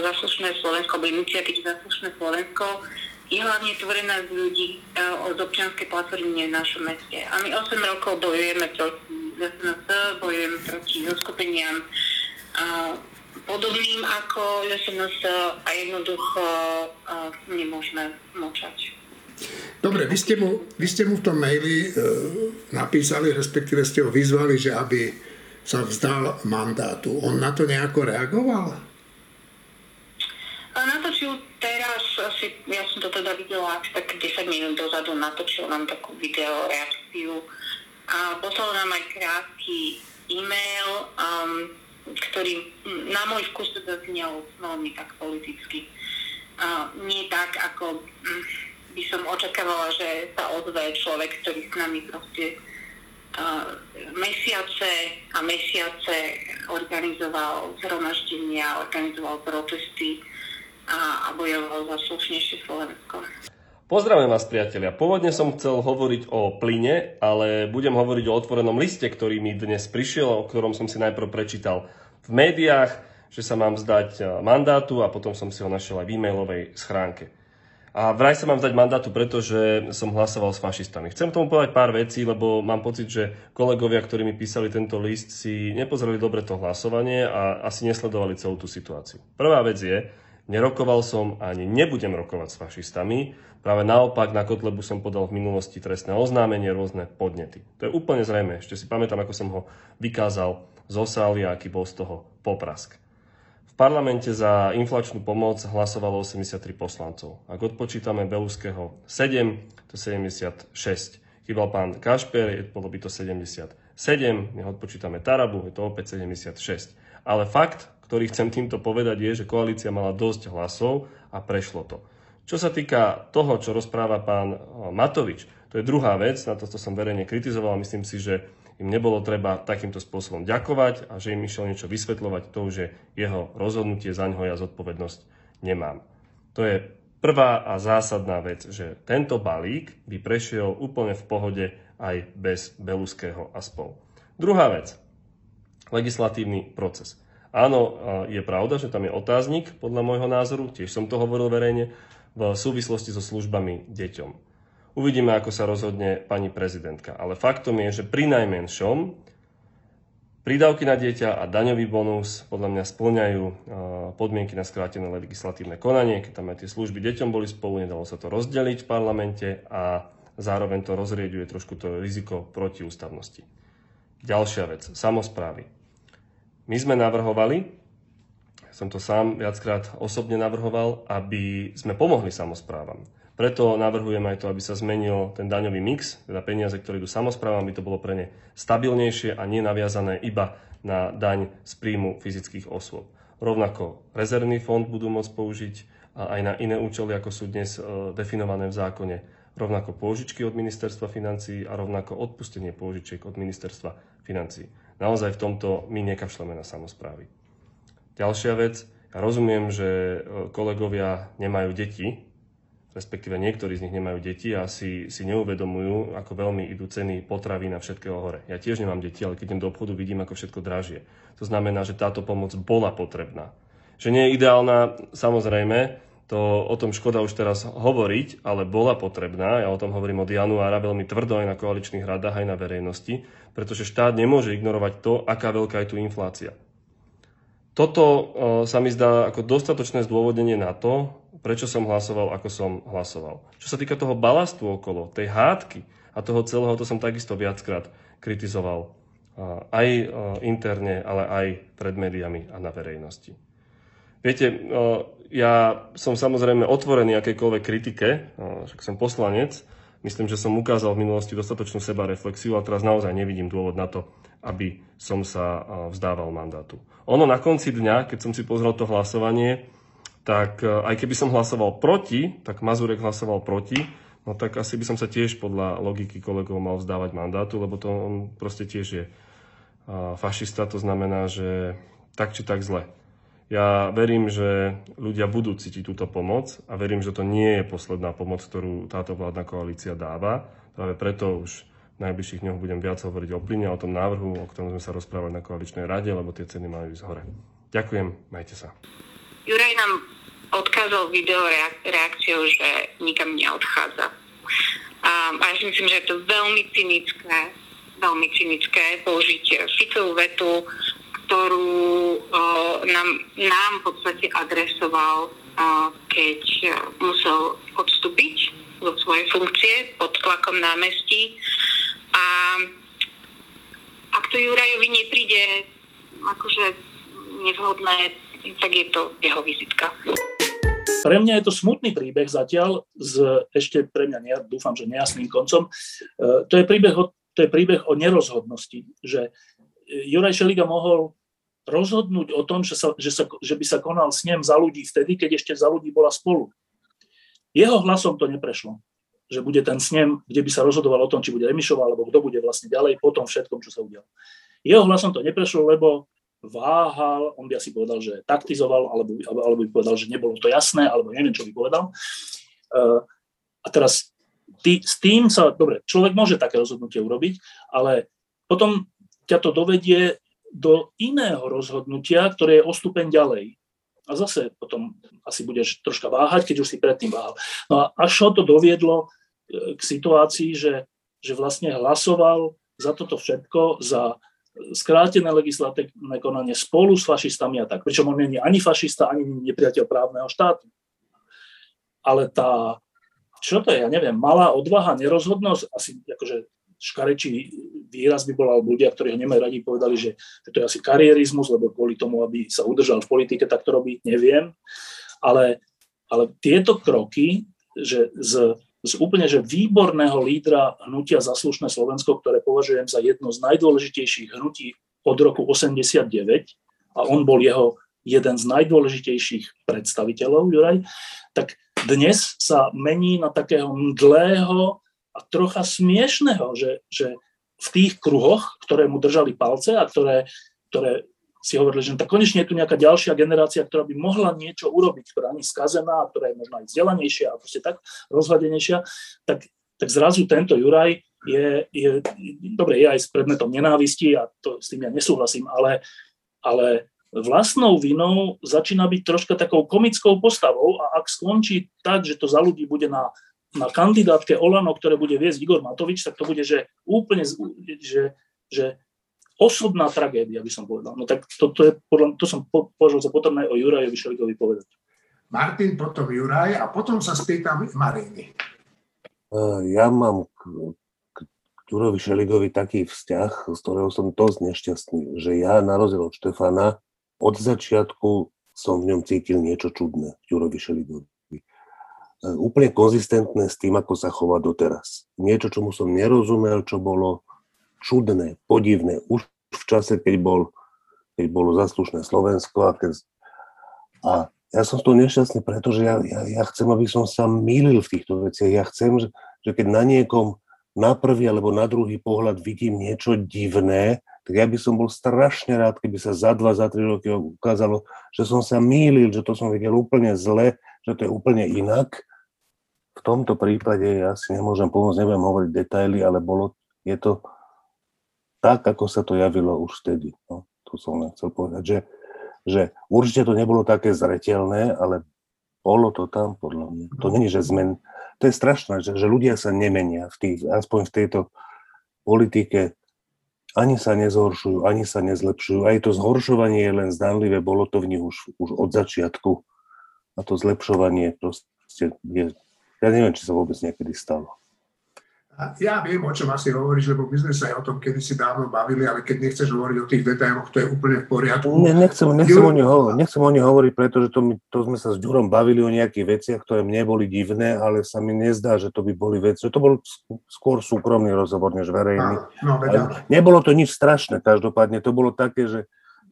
Za slušné Slovensko, alebo iniciatívy Za slušné Slovensko, je hlavne tvorená z ľudí od občianskej platformy v našom meste. A my 8 rokov bojujeme proti SNS, bojujeme proti zoskupeniam podobným ako SNS a jednoducho nemôžeme mlčať. Dobre, vy ste mu v tom maili napísali, respektíve ste ho vyzvali, že aby sa vzdal mandátu. On na to nejako reagoval? ja som to teda videla asi tak 10 minút dozadu, natočil nám takú videoreakciu a poslal nám aj krátky e-mail, ktorý na môj vkus zaznel veľmi tak politicky. Nie tak, ako by som očakávala, že sa ozve človek, ktorý s nami proste mesiace a mesiace organizoval zhromaždenia, organizoval protesty a bojoval za slušnejšie Slovensko. Pozdravujem vás, priatelia. Pôvodne som chcel hovoriť o plyne, ale budem hovoriť o otvorenom liste, ktorý mi dnes prišiel, o ktorom som si najprv prečítal v médiách, že sa mám vzdať mandátu a potom som si ho našiel aj v e-mailovej schránke. A vraj sa mám vzdať mandátu, pretože som hlasoval s fašistami. Chcem tomu povedať pár vecí, lebo mám pocit, že kolegovia, ktorí mi písali tento list, si nepozreli dobre to hlasovanie a asi nesledovali celú tú situáciu. Prvá vec je, nerokoval som ani nebudem rokovať s fašistami. Práve naopak, na Kotlebu som podal v minulosti trestné oznámenie, rôzne podnety. To je úplne zrejmé. Ešte si pamätám, ako som ho vykázal zo sály a aký bol z toho poprask. V parlamente za inflačnú pomoc hlasovalo 83 poslancov. Ak odpočítame Beluského 7, to 76. Chýbal pán Kašper, bolo by to 77. Nech odpočítame Tarabu, je to opäť 76. Ale fakt, ktorý chcem týmto povedať, je, že koalícia mala dosť hlasov a prešlo to. Čo sa týka toho, čo rozpráva pán Matovič, to je druhá vec, na to som verejne kritizoval, myslím si, že im nebolo treba takýmto spôsobom ďakovať a že im išiel niečo vysvetľovať, to už je jeho rozhodnutie, zaňho ja zodpovednosť nemám. To je prvá a zásadná vec, že tento balík by prešiel úplne v pohode aj bez Beluského a spol. Druhá vec, legislatívny proces. Áno, je pravda, že tam je otáznik, podľa môjho názoru, tiež som to hovoril verejne, v súvislosti so službami deťom. Uvidíme, ako sa rozhodne pani prezidentka, ale faktom je, že pri najmenšom prídavky na dieťa a daňový bonus podľa mňa splňajú podmienky na skrátené legislatívne konanie, keď tam aj tie služby deťom boli spolu, nedalo sa to rozdeliť v parlamente a zároveň to rozrieďuje trošku to riziko protiústavnosti. Ďalšia vec, samosprávy. My sme navrhovali, som to sám viackrát osobne navrhoval, aby sme pomohli samosprávam. Preto navrhujem aj to, aby sa zmenil ten daňový mix, teda peniaze, ktoré idú samosprávam, aby to bolo pre ne stabilnejšie a nie naviazané iba na daň z príjmu fyzických osôb. Rovnako rezervný fond budú môcť použiť aj na iné účely, ako sú dnes definované v zákone. Rovnako pôžičky od ministerstva financií a rovnako odpustenie pôžičiek od ministerstva financií. Naozaj v tomto my nekašľame na samosprávy. Ďalšia vec, ja rozumiem, že kolegovia nemajú deti, respektíve niektorí z nich nemajú deti a si neuvedomujú, ako veľmi idú ceny potravín a všetkého hore. Ja tiež nemám deti, ale keď idem do obchodu, vidím, ako všetko dražie. To znamená, že táto pomoc bola potrebná. Že nie je ideálna, samozrejme, to o tom škoda už teraz hovoriť, ale bola potrebná. Ja o tom hovorím od januára veľmi tvrdo aj na koaličných radách, aj na verejnosti, pretože štát nemôže ignorovať to, aká veľká je tu inflácia. Toto sa mi zdá ako dostatočné zdôvodnenie na to, prečo som hlasoval, ako som hlasoval. Čo sa týka toho balastu okolo, tej hádky a toho celého, to som takisto viackrát kritizoval aj interne, ale aj pred médiami a na verejnosti. Viete, ja som samozrejme otvorený akejkoľvek kritike, však som poslanec, myslím, že som ukázal v minulosti dostatočnú sebareflexiu a teraz naozaj nevidím dôvod na to, aby som sa vzdával mandátu. Ono na konci dňa, keď som si pozrel to hlasovanie, tak aj keby som hlasoval proti, tak Mazurek hlasoval proti, no tak asi by som sa tiež podľa logiky kolegov mal vzdávať mandátu, lebo to on proste tiež je fašista, to znamená, že tak či tak zle. Ja verím, že ľudia budú cítiť túto pomoc a verím, že to nie je posledná pomoc, ktorú táto vládna koalícia dáva. Práve preto už v najbližších dňoch budem viac hovoriť o plyne, o tom návrhu, o ktorom sme sa rozprávali na koaličnej rade, lebo tie ceny majú ísť hore. Ďakujem, majte sa. Juraj nám odkázal video reakciou, že nikam neodchádza. A ja si myslím, že je to veľmi cynické použiť citovú vetu, ktorú nám v podstate adresoval, keď musel odstúpiť zo svojej funkcie pod tlakom námestí. A ak to Jurajovi nepríde akože nevhodné, tak je to jeho vizitka. Pre mňa je to smutný príbeh zatiaľ, ešte pre mňa, ja dúfam, že nejasným koncom. To je príbeh o nerozhodnosti, že Juraj Šeliga mohol rozhodnúť o tom, že by sa konal snem Za ľudí vtedy, keď ešte Za ľudí bola Spolu. Jeho hlasom to neprešlo, že bude ten snem, kde by sa rozhodoval o tom, či bude Remišová, alebo kto bude vlastne ďalej po tom všetkom, čo sa udialo. Jeho hlasom to neprešlo, lebo váhal, on by asi povedal, že taktizoval, alebo by povedal, že nebolo to jasné, alebo neviem, čo by povedal. A teraz dobre, človek môže také rozhodnutie urobiť, ale potom ťa to dovedie do iného rozhodnutia, ktoré je o stupeň ďalej. A zase potom asi budeš troška váhať, keď už si predtým váhal. No a až ho to doviedlo k situácii, že vlastne hlasoval za toto všetko, za skrátené legislatívne konanie Spolu s fašistami a tak. Pričom on nie je ani fašista, ani nepriateľ právneho štátu. Ale ja neviem, malá odvaha, nerozhodnosť, asi akože škarečí výraz by bol, alebo ľudia, ktorí ho nemajú radi, povedali, že to je asi karierizmus, lebo kvôli tomu, aby sa udržal v politike, tak to robiť neviem. Ale tieto kroky, že z úplne že výborného lídra hnutia Za slušné Slovensko, ktoré považujem za jedno z najdôležitejších hnutí od roku 89, a on bol jeho jeden z najdôležitejších predstaviteľov, Juraj, tak dnes sa mení na takého mdlého a trocha smiešného, že v tých kruhoch, ktoré mu držali palce a ktoré si hovorili, že tak konečne je tu nejaká ďalšia generácia, ktorá by mohla niečo urobiť, ktorá nie je skazená, ktorá je možno aj vzdelanejšia a proste tak rozhľadenejšia, tak zrazu tento Juraj je aj s predmetom nenávisti a to, s tým ja nesúhlasím, ale vlastnou vinou začína byť troška takou komickou postavou a ak skončí tak, že to Za ľudí bude na kandidátke Olano, ktoré bude viesť Igor Matovič, tak to bude, že úplne že osobná tragédia, by som povedal. No tak to som považoval za potrebné o Jurajovi Šeligovi povedať. Martin, potom Juraj a potom sa spýtam Mariny. Ja mám k Jurovi Šeligovi taký vzťah, z ktorého som dosť nešťastný, že ja na rozdiel od Štefana od začiatku som v ňom cítil niečo čudné Jurovi Šeligovi. Úplne konzistentné s tým, ako sa chová doteraz. Niečo, čomu som nerozumel, čo bolo čudné, podivné. Už v čase, keď bolo Za slušné Slovensko. A ja som z toho nešťastný, pretože ja chcem, aby som sa mýlil v týchto veciach. Ja chcem, že keď na niekom na prvý alebo na druhý pohľad vidím niečo divné, tak ja by som bol strašne rád, keby sa za 2, za 3 roky ukázalo, že som sa mýlil, že to som videl úplne zle, že to je úplne inak. V tomto prípade ja si nemôžem pomôcť, neviem hovoriť detaily, ale je to tak, ako sa to javilo už vtedy. No, to som chcel povedať, že určite to nebolo také zreteľné, ale bolo to tam, podľa mňa. To není, že zmen. To je strašné, že ľudia sa nemenia, aspoň v tejto politike. Ani sa nezhoršujú, ani sa nezlepšujú. Aj to zhoršovanie je len zdanlivé, bolo to v nich už od začiatku. A to zlepšovanie proste je... Ja neviem, či sa vôbec niekedy stalo. Ja viem, o čom asi hovoríš, lebo my sme sa aj o tom kedysi dávno bavili, ale keď nechceš hovoriť o tých detailoch, to je úplne v poriadku. Nechcem o nich hovoriť, pretože to sme sa s Ďurom bavili o nejakých veciach, ktoré mne boli divné, ale sa mi nezdá, že to by boli veci. To bol skôr súkromný rozhovor, než verejný. Nebolo to nič strašné, každopádne. To bolo také,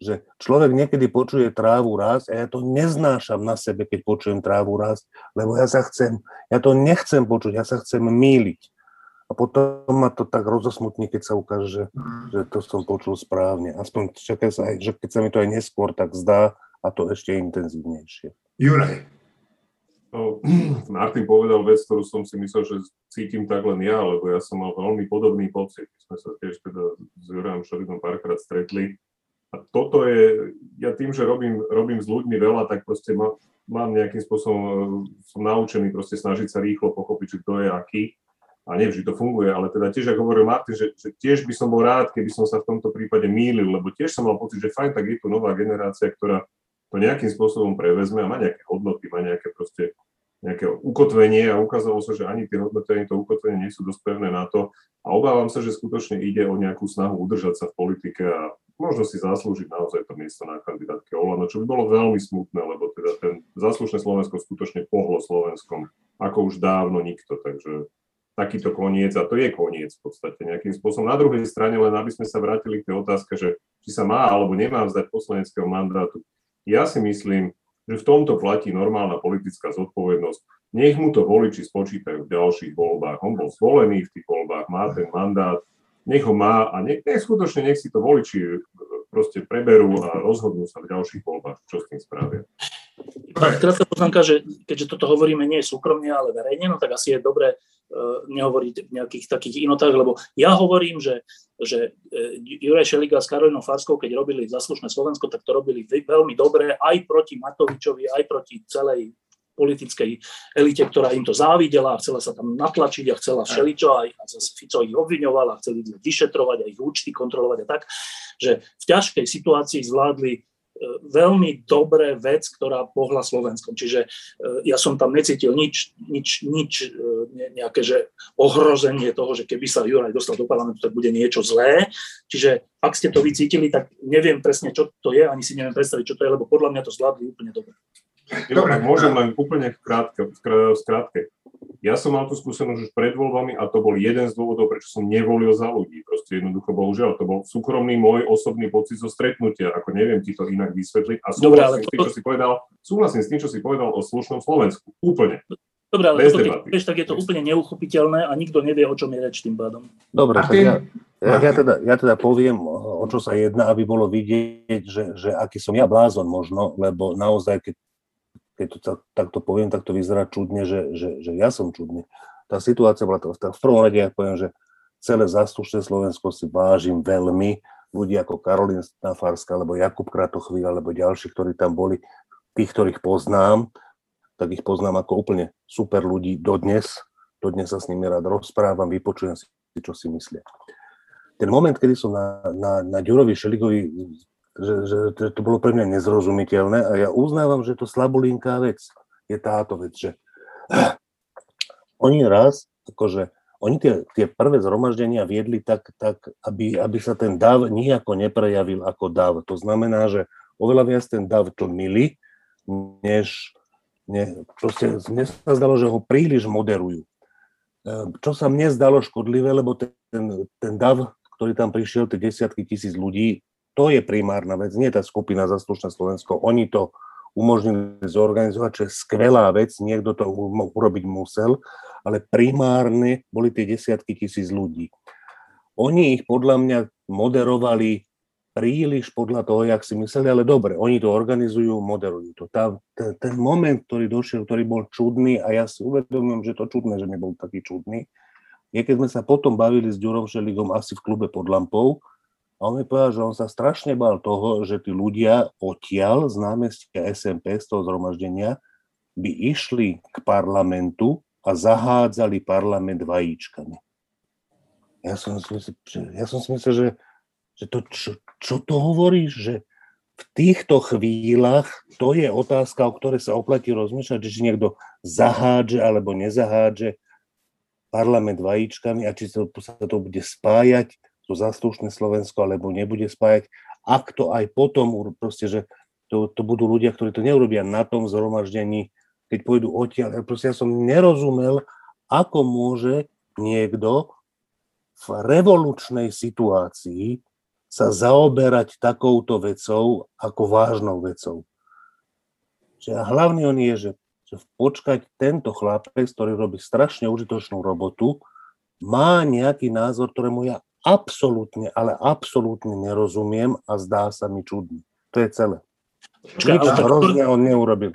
že človek niekedy počuje trávu rásť a ja to neznášam na sebe, keď počujem trávu rásť, lebo ja to nechcem počuť, ja sa chcem mýliť. A potom ma to tak rozosmutní, keď sa ukáže, že to som počul správne. Aspoň čaká sa aj, že keď sa mi to aj neskôr tak zdá, a to ešte intenzívnejšie. Juraj. Martin povedal vec, ktorú som si myslel, že cítim tak len ja, lebo ja som mal veľmi podobný pocit. My sme sa tiež teda s Jurajom Šeligom párkrát stretli. A toto je, ja tým, že robím s ľuďmi veľa, tak proste mám nejakým spôsobom, som naučený proste snažiť sa rýchlo pochopiť, že kto je aký. A neviem, že to funguje, ale teda tiež, ako hovoril Martin, že tiež by som bol rád, keby som sa v tomto prípade mýlil, lebo tiež som mal pocit, že fajn, tak je tu nová generácia, ktorá to nejakým spôsobom prevezme a má nejaké hodnoty, má nejaké proste nejaké ukotvenie a ukázalo sa, že ani tie hodnoty, ani to ukotvenie nie sú dosť pevné na to a obávam sa, že skutočne ide o nejakú snahu udržať sa v politike a možno si zaslúžiť naozaj to miesto na kandidátke Olano, čo by bolo veľmi smutné, lebo teda ten Záslušné Slovensko skutočne pohlo Slovenskom, ako už dávno nikto, takže takýto koniec, a to je koniec v podstate nejakým spôsobom. Na druhej strane, len aby sme sa vrátili k tej otázke, že či sa má alebo nemá vzdať poslaneckého mandátu, ja si myslím, že v tomto platí normálna politická zodpovednosť. Nech mu to voliči spočítajú v ďalších voľbách. On bol zvolený v tých voľbách, má ten mandát, nech ho má a skutočne nech si to voliči proste preberú a rozhodnú sa v ďalších voľbách, čo s tým spravia. Krátka poznámka, že keďže toto hovoríme nie súkromne, ale verejne, no tak asi je dobré nehovoriť v nejakých takých inotách, lebo ja hovorím, že Juraj Šeliga s Karolinou Farskou, keď robili Záslušné Slovensko, tak to robili veľmi dobre aj proti Matovičovi, aj proti celej politickej elite, ktorá im to závidela a chcela sa tam natlačiť a chcela všeličo a zase Fico ich obviňoval a chceli ich vyšetrovať a ich účty kontrolovať a tak, že v ťažkej situácii zvládli veľmi dobré vec, ktorá pohla Slovenskom. Čiže ja som tam necítil nič nejaké že ohrozenie toho, že keby sa Juraj dostal do parlamentu, tak bude niečo zlé. Čiže ak ste to vycítili, tak neviem presne, čo to je, ani si neviem predstaviť, čo to je, lebo podľa mňa to zvládli úplne dobre. Dobre, môžem len úplne v skratke. Ja som mal tú skúsenosť už pred voľbami a to bol jeden z dôvodov, prečo som nevolil Za ľudí. Proste jednoducho, bohužiaľ, to bol súkromný môj osobný pocit zo stretnutia, ako neviem ti to inak vysvetliť. A súhlasím s tým, čo si povedal o Slušnom Slovensku. Úplne. Dobre, ale bez debaty. Keď tak je to úplne neuchopiteľné a nikto nevie, o čom je reč tým pádom. Dobre, tak ja teda poviem, o čo sa jedná, aby bolo vidieť, že aký som ja blázon možno, lebo naozaj, keď to takto poviem, tak to vyzerá čudne, že ja som čudný. Tá situácia bola tak v prvom rade, ja poviem, že celé Záslušné Slovensko si vážim veľmi. Ľudí ako Karolína Farská, alebo Jakub Kratochvíľ, alebo ďalší, ktorí tam boli, tých, ktorých poznám, tak ich poznám ako úplne super ľudí dodnes. Dodnes sa s nimi rád rozprávam, vypočujem si, čo si myslia. Ten moment, kedy som na Ďurovi Šeligovi, že to bolo pre mňa nezrozumiteľné a ja uznávam, že to slabolinká vec je táto vec, že oni raz, akože oni tie prvé zhromaždenia viedli tak aby sa ten dav nijako neprejavil ako dav. To znamená, že oveľa viac ten dav tlmili, než proste mne sa zdalo, že ho príliš moderujú. Čo sa mne zdalo škodlivé, lebo ten dav, ktorý tam prišiel, tie desiatky tisíc ľudí, to je primárna vec, nie tá skupina Záslušné Slovensko. Oni to umožnili zorganizovať, čo je skvelá vec, niekto to urobiť musel, ale primárne boli tie desiatky tisíc ľudí. Oni ich podľa mňa moderovali príliš podľa toho, jak si mysleli, ale dobre, oni to organizujú, moderujú to. Ten moment, ktorý došiel, ktorý bol čudný, a ja si uvedomím, že to čudné, že nebol taký čudný, je keď sme sa potom bavili s Ďurom Šeligom asi v klube Pod lampou. A on mi povedal, že on sa strašne bál toho, že tí ľudia odtiaľ z námestia SMP, z toho zhromaždenia, by išli k parlamentu a zahádzali parlament vajíčkami. Ja som si myslel, že to, čo to hovoríš, že v týchto chvíľach to je otázka, o ktorej sa oplatí rozmýšľať, či niekto zahádže alebo nezahádže parlament vajíčkami a či sa to bude spájať to Záslušné Slovensko, alebo nebude spájať, ak to aj potom, proste, že to budú ľudia, ktorí to neurobia na tom zhromaždení, keď pôjdu odtiaľ. Proste ja som nerozumel, ako môže niekto v revolučnej situácii sa zaoberať takouto vecou, ako vážnou vecou. A hlavne on je, že počkať tento chlapec, ktorý robí strašne užitočnú robotu, má nejaký názor, ktorému ja absolútne nerozumiem a zdá sa mi čudný. To je celé. Nič hrozné on neurobil.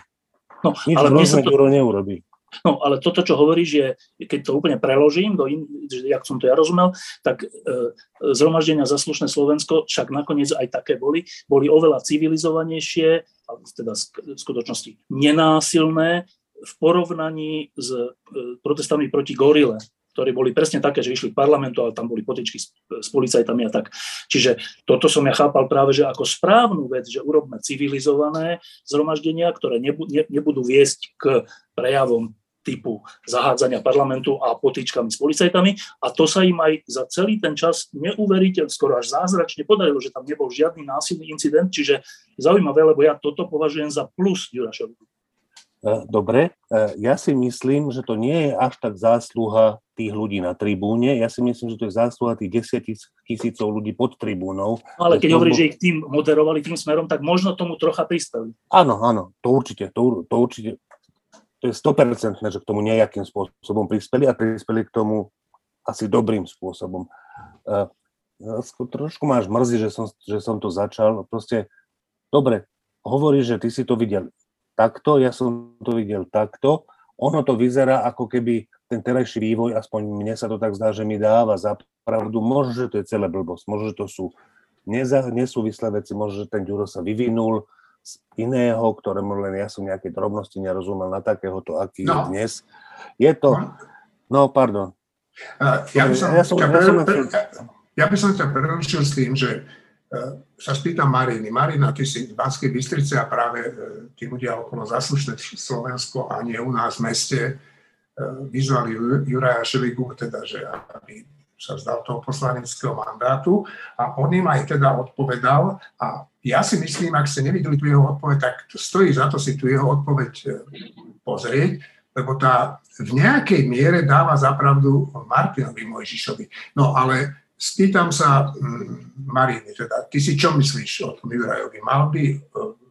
Nič hrozné Juro neurobil. No, ale toto, čo hovoríš, je, keď to úplne preložím, jak som to ja rozumel, tak zhromaždenia Záslušné Slovensko však nakoniec aj také boli oveľa civilizovanejšie, teda v skutočnosti nenásilné v porovnaní s protestami proti gorile, ktorí boli presne také, že išli k parlamentu, ale tam boli potičky s policajtami a tak. Čiže toto som ja chápal práve, že ako správnu vec, že urobme civilizované zhromaždenia, ktoré nebudú viesť k prejavom typu zahádzania parlamentu a potýčkami s policajtami a to sa im aj za celý ten čas neuveriteľne, skoro až zázračne podarilo, že tam nebol žiadny násilný incident, čiže zaujímavé, lebo ja toto považujem za plus Jurašovi. Dobre, ja si myslím, že to nie je až tak zásluha tých ľudí na tribúne, ja si myslím, že to je zásluha tých 10 000 ľudí pod tribúnou. Ale keď hovoríš, že ich tým moderovali tým smerom, tak možno tomu trocha prispeli. Áno, áno, to určite. To je 100%, že k tomu nejakým spôsobom prispeli a prispeli k tomu asi dobrým spôsobom. Trošku ma až mrzí, že som to začal. Proste, dobre, hovoríš, že ty si to videl takto, ja som to videl takto. Ono to vyzerá, ako keby ten terajší vývoj, aspoň mne sa to tak zdá, že mi dáva za pravdu. Možno, že to je celé blbosť, možno, že to sú nesúvislé veci, možno, že ten Ďuro sa vyvinul z iného, ktorému len ja som nejaké drobnosti nerozumel na takéhoto, aký je dnes. Je to... No, pardon. Ja by som ťa prerušil s tým, že sa spýtam Mariny. Marina, ty si z Banskej Bystrice a práve tí ľudia okolo Záslušné Slovensko a nie u nás v meste vyzvali Juraja Šeligu, teda, že aby sa vzdal toho poslaneckého mandátu a on im aj teda odpovedal a ja si myslím, ak ste nevideli tu jeho odpoveď, tak stojí za to si tu jeho odpoveď pozrieť, lebo tá v nejakej miere dáva zapravdu Martinovi Mojžišovi. No ale spýtam sa Mariny, teda, ty si čo myslíš o tom Jurajovi? Mal by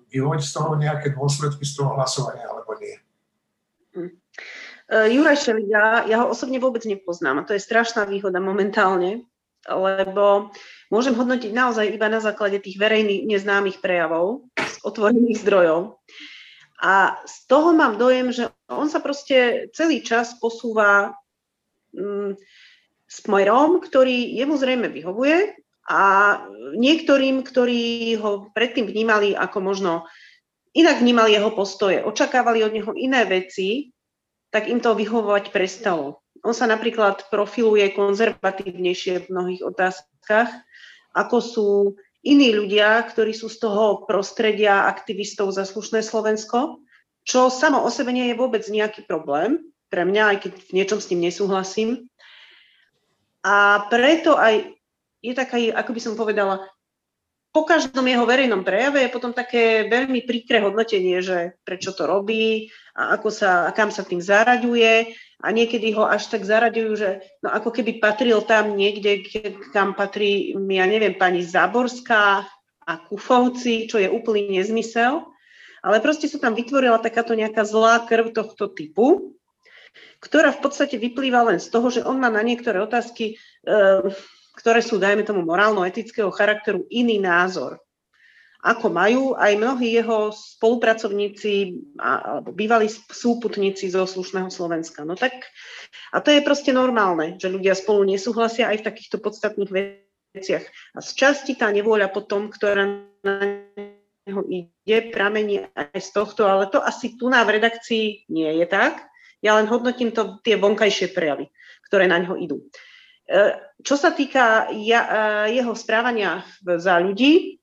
vyvodiť z toho nejaké dôsledky z toho hlasovania, alebo nie? Juraj Šeliga, ja ho osobne vôbec nepoznám a to je strašná výhoda momentálne, lebo môžem hodnotiť naozaj iba na základe tých verejných neznámych prejavov z otvorených zdrojov. A z toho mám dojem, že on sa proste celý čas posúva smerom, ktorý jemu zrejme vyhovuje a niektorým, ktorí ho predtým vnímali ako možno inak vnímali jeho postoje, očakávali od neho iné veci, tak im to vyhovovať prestalo. On sa napríklad profiluje konzervatívnejšie v mnohých otázkach, ako sú iní ľudia, ktorí sú z toho prostredia aktivistov za Slušné Slovensko, čo samo o sebe nie je vôbec nejaký problém pre mňa, aj keď v niečom s ním nesúhlasím. A preto aj je taká, ako by som povedala, po každom jeho verejnom prejave je potom také veľmi príkré hodnotenie, že prečo to robí a kam sa tým zaraďuje a niekedy ho až tak zaraďujú, že no ako keby patril tam niekde, kam patrí, ja neviem, pani Záborská a Kufovci, čo je úplný nezmysel, ale proste sa tam vytvorila takáto nejaká zlá krv tohto typu, ktorá v podstate vyplýva len z toho, že on má na niektoré otázky ktoré sú, dajme tomu, morálno-etického charakteru, iný názor. Ako majú aj mnohí jeho spolupracovníci alebo bývalí súputníci zo Slušného Slovenska. No tak, a to je proste normálne, že ľudia spolu nesúhlasia aj v takýchto podstatných veciach. A z časti tá nevôľa potom, ktorá na neho ide, pramení aj z tohto, ale to asi tu na v redakcii nie je tak. Ja len hodnotím to, tie vonkajšie prejavy, ktoré na neho idú. Čo sa týka jeho správania za ľudí,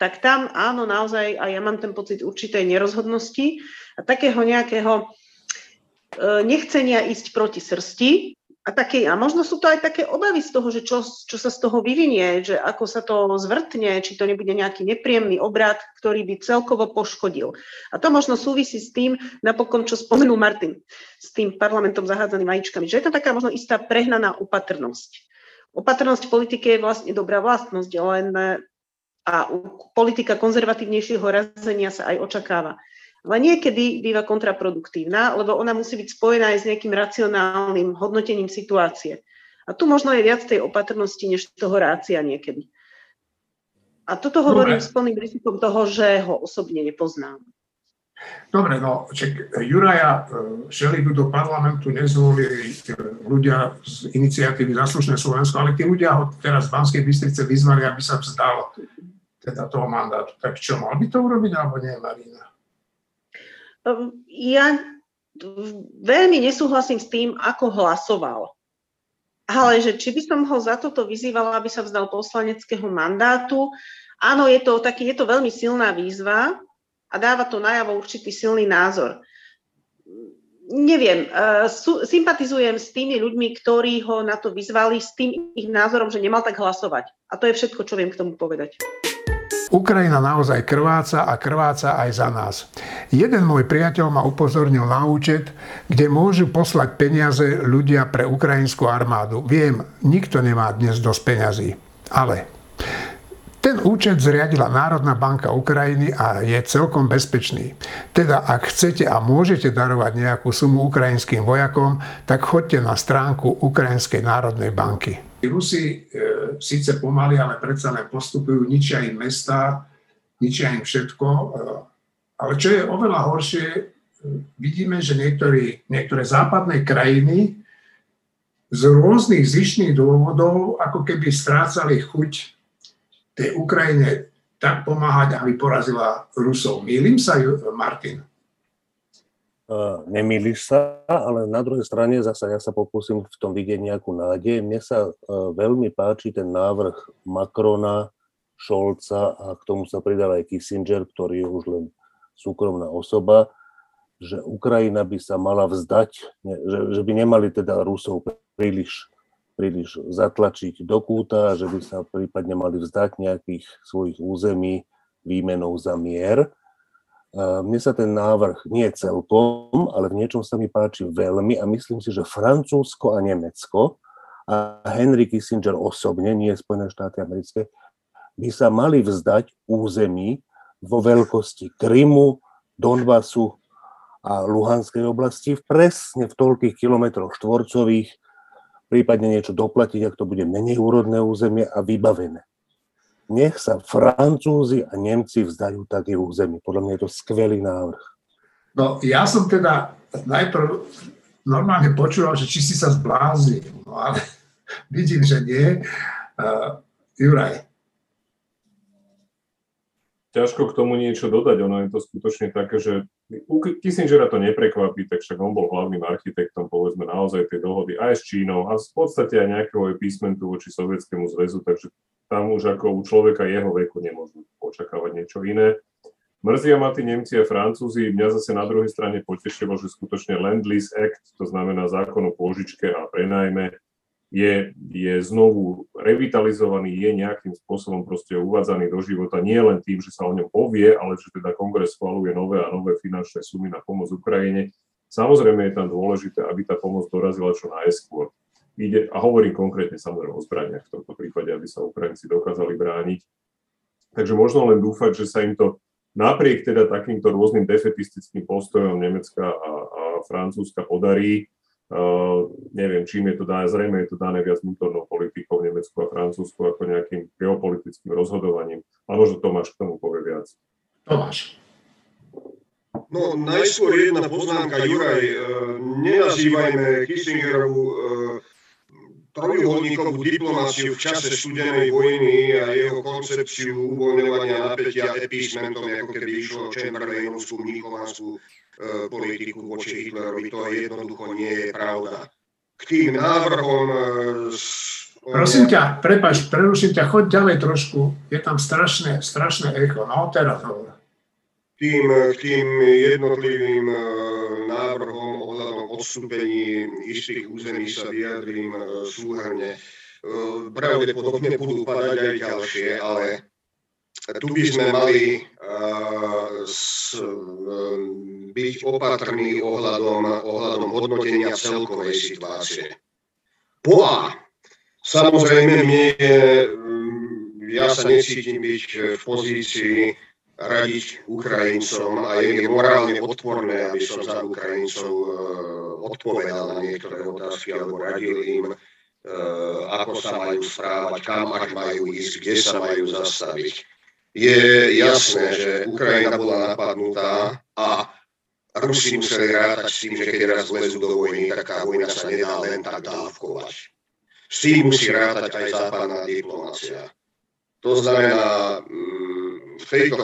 tak tam áno, naozaj, a ja mám ten pocit určitej nerozhodnosti a takého nejakého nechcenia ísť proti srsti. A možno sú to aj také obavy z toho, že čo sa z toho vyvinie, že ako sa to zvrtne, či to nebude nejaký nepríjemný obrad, ktorý by celkovo poškodil. A to možno súvisí s tým, napokon, čo spomenul Martin, s tým parlamentom zahádzaným vajíčkami, že je to taká možno istá prehnaná opatrnosť. Opatrnosť v politike je vlastne dobrá vlastnosť, a politika konzervatívnejšieho razenia sa aj očakáva. Ale niekedy býva kontraproduktívna, lebo ona musí byť spojená aj s nejakým racionálnym hodnotením situácie. A tu možno je viac tej opatrnosti, než toho rácia niekedy. A toto hovorím s plným rizikom toho, že ho osobne nepoznám. Dobre, no, Juraja Šeligu do parlamentu nezvolili ľudia z iniciatívy Za slušné Slovensko, ale tí ľudia ho teraz v Banskej Bystrice vyzvali, aby sa vzdal teda toho mandátu. Tak čo, mal by to urobiť, alebo nie, Marina? Ja veľmi nesúhlasím s tým, ako hlasoval. Ale že či by som ho za toto vyzývala, aby sa vzdal poslaneckého mandátu, áno, je to veľmi silná výzva a dáva to najavo určitý silný názor. Neviem, sympatizujem s tými ľuďmi, ktorí ho na to vyzvali, s tým ich názorom, že nemal tak hlasovať. A to je všetko, čo viem k tomu povedať. Ukrajina naozaj krváca aj za nás. Jeden môj priateľ ma upozornil na účet, kde môžu poslať peniaze ľudia pre ukrajinskú armádu. Viem, nikto nemá dnes dosť peňazí. Ale ten účet zriadila Národná banka Ukrajiny a je celkom bezpečný. Teda ak chcete a môžete darovať nejakú sumu ukrajinským vojakom, tak choďte na stránku Ukrajinskej národnej banky. Rusi síce pomaly, ale predsa len postupujú, ničia im mestá, ničia im všetko. Ale čo je oveľa horšie, vidíme, že niektoré západné krajiny z rôznych zištných dôvodov ako keby strácali chuť tej Ukrajine tak pomáhať, aby porazila Rusov. Mýlim sa, Martin? Nemýliš sa, ale na druhej strane zasa ja sa pokúsim v tom vidieť nejakú nádej. Mne sa veľmi páči ten návrh Macrona, Scholza a k tomu sa pridal aj Kissinger, ktorý je už len súkromná osoba, že Ukrajina by sa mala vzdať, že by nemali teda Rusov príliš zatlačiť do kúta, že by sa prípadne mali vzdať nejakých svojich území výmenou za mier. Mne sa ten návrh nie celkom, ale v niečom sa mi páči veľmi a myslím si, že Francúzsko a Nemecko a Henry Kissinger osobne, nie Spojené štáty americké, by sa mali vzdať území vo veľkosti Krymu, Donbasu a Luhanskej oblasti presne v toľkých kilometroch štvorcových, prípadne niečo doplatiť, ak to bude menej úrodné územie a vybavené. Nech sa Francúzi a Nemci vzdajú takých území. Podľa mňa je to skvelý návrh. No ja som teda najprv normálne počúval, že či si sa zbláznil, no ale vidím, že nie. Juraj. Ťažko k tomu niečo dodať, ono je to skutočne také, že Kissingera to neprekvapí, tak však on bol hlavným architektom, povedzme, naozaj tej dohody aj s Čínou a v podstate aj nejakého písmentu voči Sovietskému zväzu, takže tam už ako u človeka jeho veku nemôžu očakávať niečo iné. Mrzia ma tí Nemci a Francúzi, mňa zase na druhej strane potešilo, že skutočne Land-Lease Act, to znamená zákon o pôžičke a prenajme, je znovu revitalizovaný, je nejakým spôsobom proste uvádzaný do života, nie len tým, že sa o ňom povie, ale že teda kongres schvaľuje nové a nové finančné sumy na pomoc Ukrajine. Samozrejme je tam dôležité, aby tá pomoc dorazila čo najskôr. A hovorím konkrétne samozrejme o zbraniach v tomto prípade, aby sa Ukrajinci dokázali brániť. Takže možno len dúfať, že sa im to napriek teda takýmto rôznym defetistickým postojom Nemecka a Francúzska podarí. Neviem, čím je to dané, zrejme je to dané viac vnútornou politikou Nemecku a Francúzsku ako nejakým geopolitickým rozhodovaním. A možno Tomáš k tomu povie viac. Tomáš. No, najskôr jedna poznámka, Juraj. Nenazývajme Kissingerovu trojuholníkovú diplomáciu v čase studenej vojny a jeho koncepciu uvoľňovania napätia epísmentom, ako keby išlo o čemberlejnovskú, mníchovanskú politiku voči Hitlerovi. To jednoducho nie je pravda. K tým návrhom... Prosím ťa, prepáč, preruším ťa, choď ďalej trošku. Je tam strašné echo. No, teraz hovorím. K tým jednotlivým návrhom ohľadom odstúpení istých území sa vyjadrím súhrne. Pravdepodobne budú padať aj ďalšie, ale tu by sme mali byť opatrní ohľadom hodnotenia celkovej situácie. Po A, samozrejme, ja sa necítim byť v pozícii radiť Ukrajincom a je morálne odporné, aby som za Ukrajincov odpovedal na niektoré otázky alebo radil im, ako sa majú správať, kam až majú ísť, kde sa majú zastaviť. Je jasné, že Ukrajina bola napadnutá a Rusi museli rátať s tým, že keď raz lezú do vojny, tak tá vojna sa nedá len tak dávkovať. S tým musí rátať aj západná diplomácia. To znamená, v tejto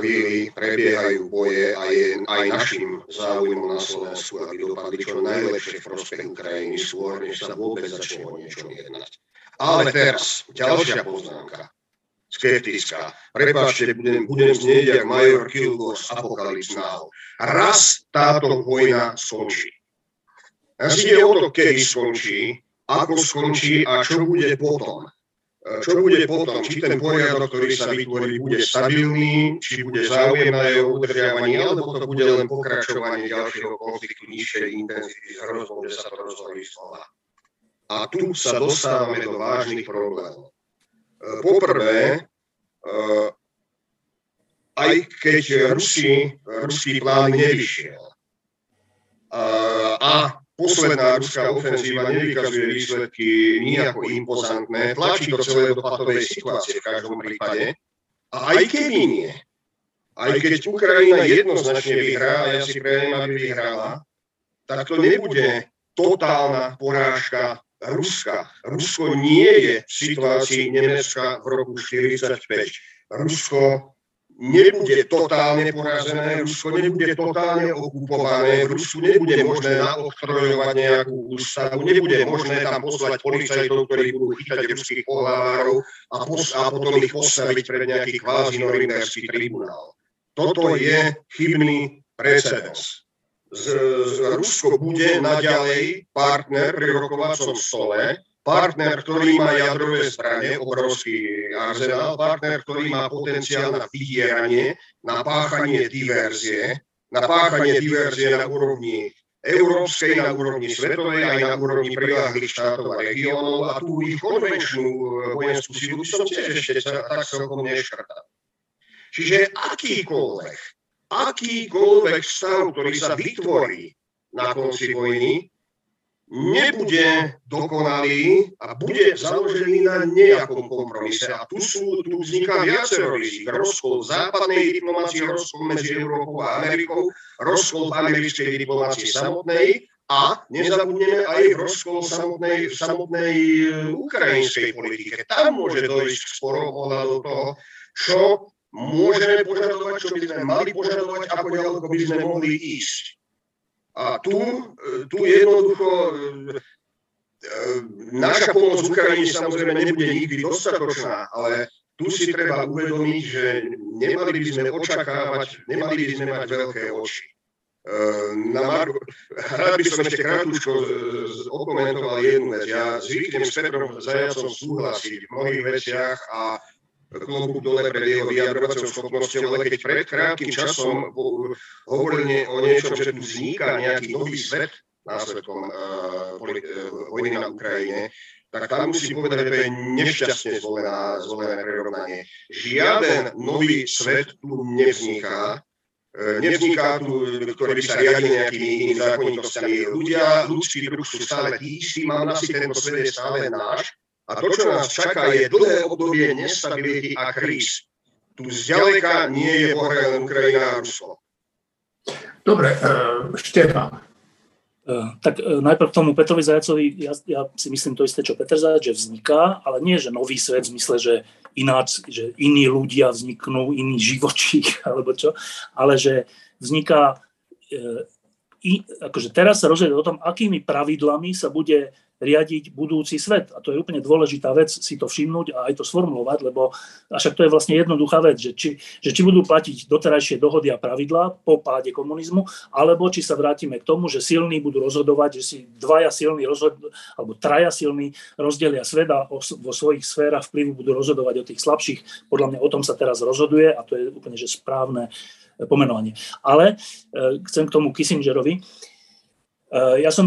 chvíli prebiehajú boje a je aj našim záujmom na Slovensku, aby dopadli čo najlepšie v prospech Ukrajiny skôr, než sa vôbec začne o niečom jednať. Ale teraz, ďalšia poznámka. skeptická. Prepáčte, budem znieť, jak major Kilgore z Apocalypse Now. Raz táto vojna skončí. Nás ide o to, kedy skončí, ako skončí a čo bude potom. Čo bude potom? Či ten poriadok, ktorý sa vytvorí, bude stabilný, či bude záujem na jeho udržiavanie, alebo to bude len pokračovanie ďalšieho konfliktu nižšej intenzity s hrozbou, že sa to rozhodí slova. A tu sa dostávame do vážnych problémov. Poprvé, aj keď ruský plán nevyšiel a posledná ruská ofenzíva nevykazuje výsledky nejako impozantné, tlačí to celé do patovej situácie v každom prípade. A aj keby nie, aj keď Ukrajina jednoznačne vyhrá, a ja si prejem, aby vyhrala, tak to nebude totálna porážka Ruska. Rusko nie je v situácii Nemecka v roku 1945. Rusko nebude totálne porazené, Rusko nebude totálne okupované, v Rusku nebude možné naoktrojovať nejakú ústavu, nebude možné tam poslať policajtov, ktorí budú chytať ruských pohlavárov a potom ich postaviť pred nejaký kvázi norimberský tribunál. Toto je chybný precedens. Rusko bude naďalej partner pri rokovacom stole, partner, ktorý má jadrové zbrane, obrovský arzenál, partner, ktorý má potenciál na vydieranie, na páchanie diverzie na úrovni európskej, na úrovni svetovej, aj na úrovni priláhlých štátov a regiónov, a tú ich konvenčnú vojenskú silu som tiež ešte tak celkom neškrtal. Čiže akýkoľvek stav, ktorý sa vytvorí na konci vojny, nebude dokonalý a bude založený na nejakom kompromise. A tu vzniká viacero rizik. Rozkol v západnej diplomácii, rozkol medzi Európou a Amerikou, rozkol v americkej diplomácii samotnej a nezabudneme aj rozkol v samotnej ukrajinskej politike. Tam môže dojsť k sporom ohľadom toho, čo môžeme požadovať, čo by sme mali požadovať, ako ďaleko by sme mohli ísť. A tu jednoducho naša pomoc Ukrajine samozrejme nebude nikdy dostatočná, ale tu si treba uvedomiť, že nemali by sme očakávať, nemali by sme mať veľké oči. Rád by som ešte krátko okomentoval jednu vec. Ja zvyknem s Petrom Zajacom súhlasiť v mnohých veciach a klobúk dole pred jeho vyjadrovacou schopnosťou, ale keď pred krátkym časom hovoril o niečom, že tu vzniká nejaký nový svet následkom vojny na Ukrajine, tak tam musím povedať, že to je nešťastne zvolené prirovnanie. Žiaden nový svet tu nevzniká. Nevzniká tu, ktoré by sa riadili nejakými inými zákonitostami. Ľudský druh sú stále tí istí, mám asi tento svet je stále náš. A to, čo nás čaká, je dlhé obdobie nestability a kríz. Tu zďaleka nie je pohľadom Ukrajina a Rusko. Dobre, Štefán. Tak najprv k tomu Petrovi Zajacovi, ja si myslím to isté, čo Peter Zajac, že vzniká, ale nie, že nový svet v zmysle, že ináč, že iní ľudia vzniknú, iný živočík, alebo čo, ale že vzniká, akože teraz sa rozhoduje o tom, akými pravidlami sa bude riadiť budúci svet. A to je úplne dôležitá vec si to všimnúť a aj to sformulovať, lebo však to je vlastne jednoduchá vec, že či budú platiť doterajšie dohody a pravidlá po páde komunizmu, alebo či sa vrátime k tomu, že silní budú rozhodovať, že si traja silní rozdelia svet a vo svojich sférach vplyvu budú rozhodovať o tých slabších. Podľa mňa o tom sa teraz rozhoduje a to je úplne že správne pomenovanie. Ale chcem k tomu Kissingerovi. Ja som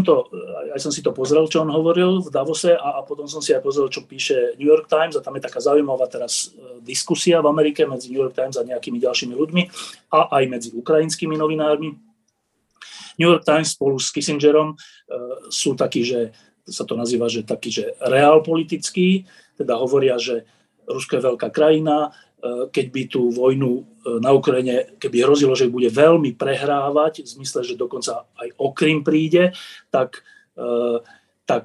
si to pozrel, čo on hovoril v Davose a potom som si aj pozrel, čo píše New York Times a tam je taká zaujímavá teraz diskusia v Amerike medzi New York Times a nejakými ďalšími ľuďmi a aj medzi ukrajinskými novinármi. New York Times spolu s Kissingerom sú takí, že sa to nazýva, že takí, že realpolitickí, teda hovoria, že Rusko je veľká krajina, keď by tú vojnu na Ukrajine, keby hrozilo, že bude veľmi prehrávať, v zmysle, že dokonca aj o Krym príde, tak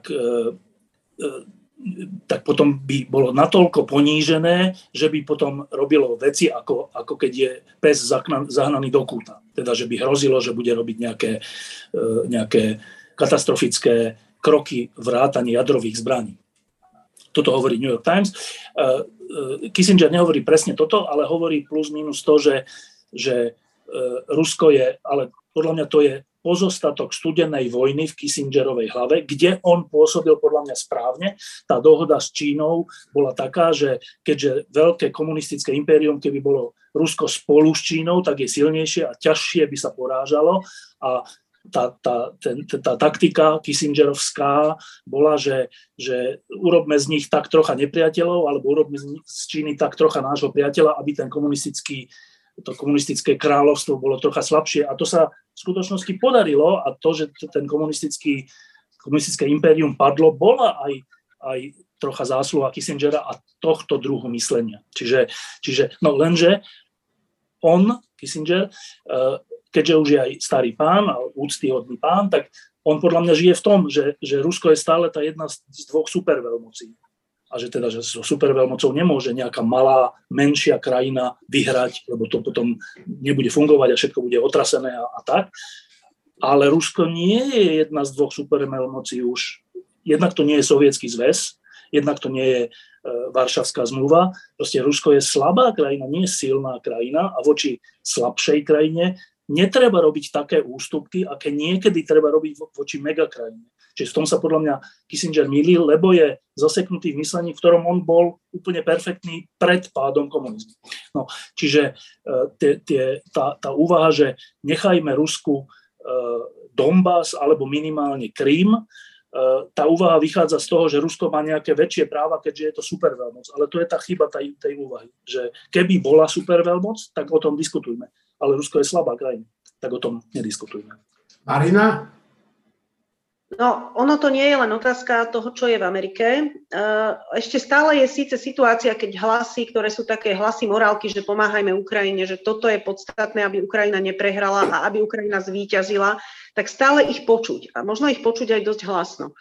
potom by bolo natoľko ponížené, že by potom robilo veci, ako keď je pes zahnaný do kúta. Teda, že by hrozilo, že bude robiť nejaké katastrofické kroky vrátane jadrových zbraní. Toto hovorí New York Times. Kissinger nehovorí presne toto, ale hovorí plus minus to, že Rusko je, ale podľa mňa to je pozostatok studenej vojny v Kissingerovej hlave, kde on pôsobil podľa mňa správne. Tá dohoda s Čínou bola taká, že keďže veľké komunistické impérium, keby bolo Rusko spolu s Čínou, tak je silnejšie a ťažšie by sa porážalo. A tá taktika kissingerovská bola, že urobme z nich tak trocha nepriateľov, alebo urobme z Číny tak trocha nášho priateľa, aby ten komunistické kráľovstvo bolo trocha slabšie. A to sa v skutočnosti podarilo a to, že ten komunistické impérium padlo, bola aj trocha zásluha Kissingera a tohto druhu myslenia. Čiže no lenže on, Kissinger, keďže už je aj starý pán a úctyhodný pán, tak on podľa mňa žije v tom, že Rusko je stále tá jedna z dvoch superveľmocí. A že teda, že so superveľmocou nemôže nejaká malá, menšia krajina vyhrať, lebo to potom nebude fungovať a všetko bude otrasené a tak. Ale Rusko nie je jedna z dvoch superveľmocí už. Jednak to nie je Sovietsky zväz, jednak to nie je Varšavská zmluva. Proste Rusko je slabá krajina, nie silná krajina a voči slabšej krajine netreba robiť také ústupky, aké niekedy treba robiť voči megakrajine. Čiže v tom sa podľa mňa Kissinger mýlil, lebo je zaseknutý v myslení, v ktorom on bol úplne perfektný pred pádom komunizmu. No, čiže tá úvaha, že nechajme Rusku Donbas alebo minimálne Krím, tá úvaha vychádza z toho, že Rusko má nejaké väčšie práva, keďže je to superveľmoc. Ale to je tá chyba tej úvahy, že keby bola superveľmoc, tak o tom diskutujme. Ale Rusko je slabá krajina, tak o tom nediskutujme. Marina? No, ono to nie je len otázka toho, čo je v Amerike. Ešte stále je síce situácia, keď hlasy, ktoré sú také hlasy morálky, že pomáhajme Ukrajine, že toto je podstatné, aby Ukrajina neprehrala a aby Ukrajina zvíťazila, tak stále ich počuť. A možno ich počuť aj dosť hlasno.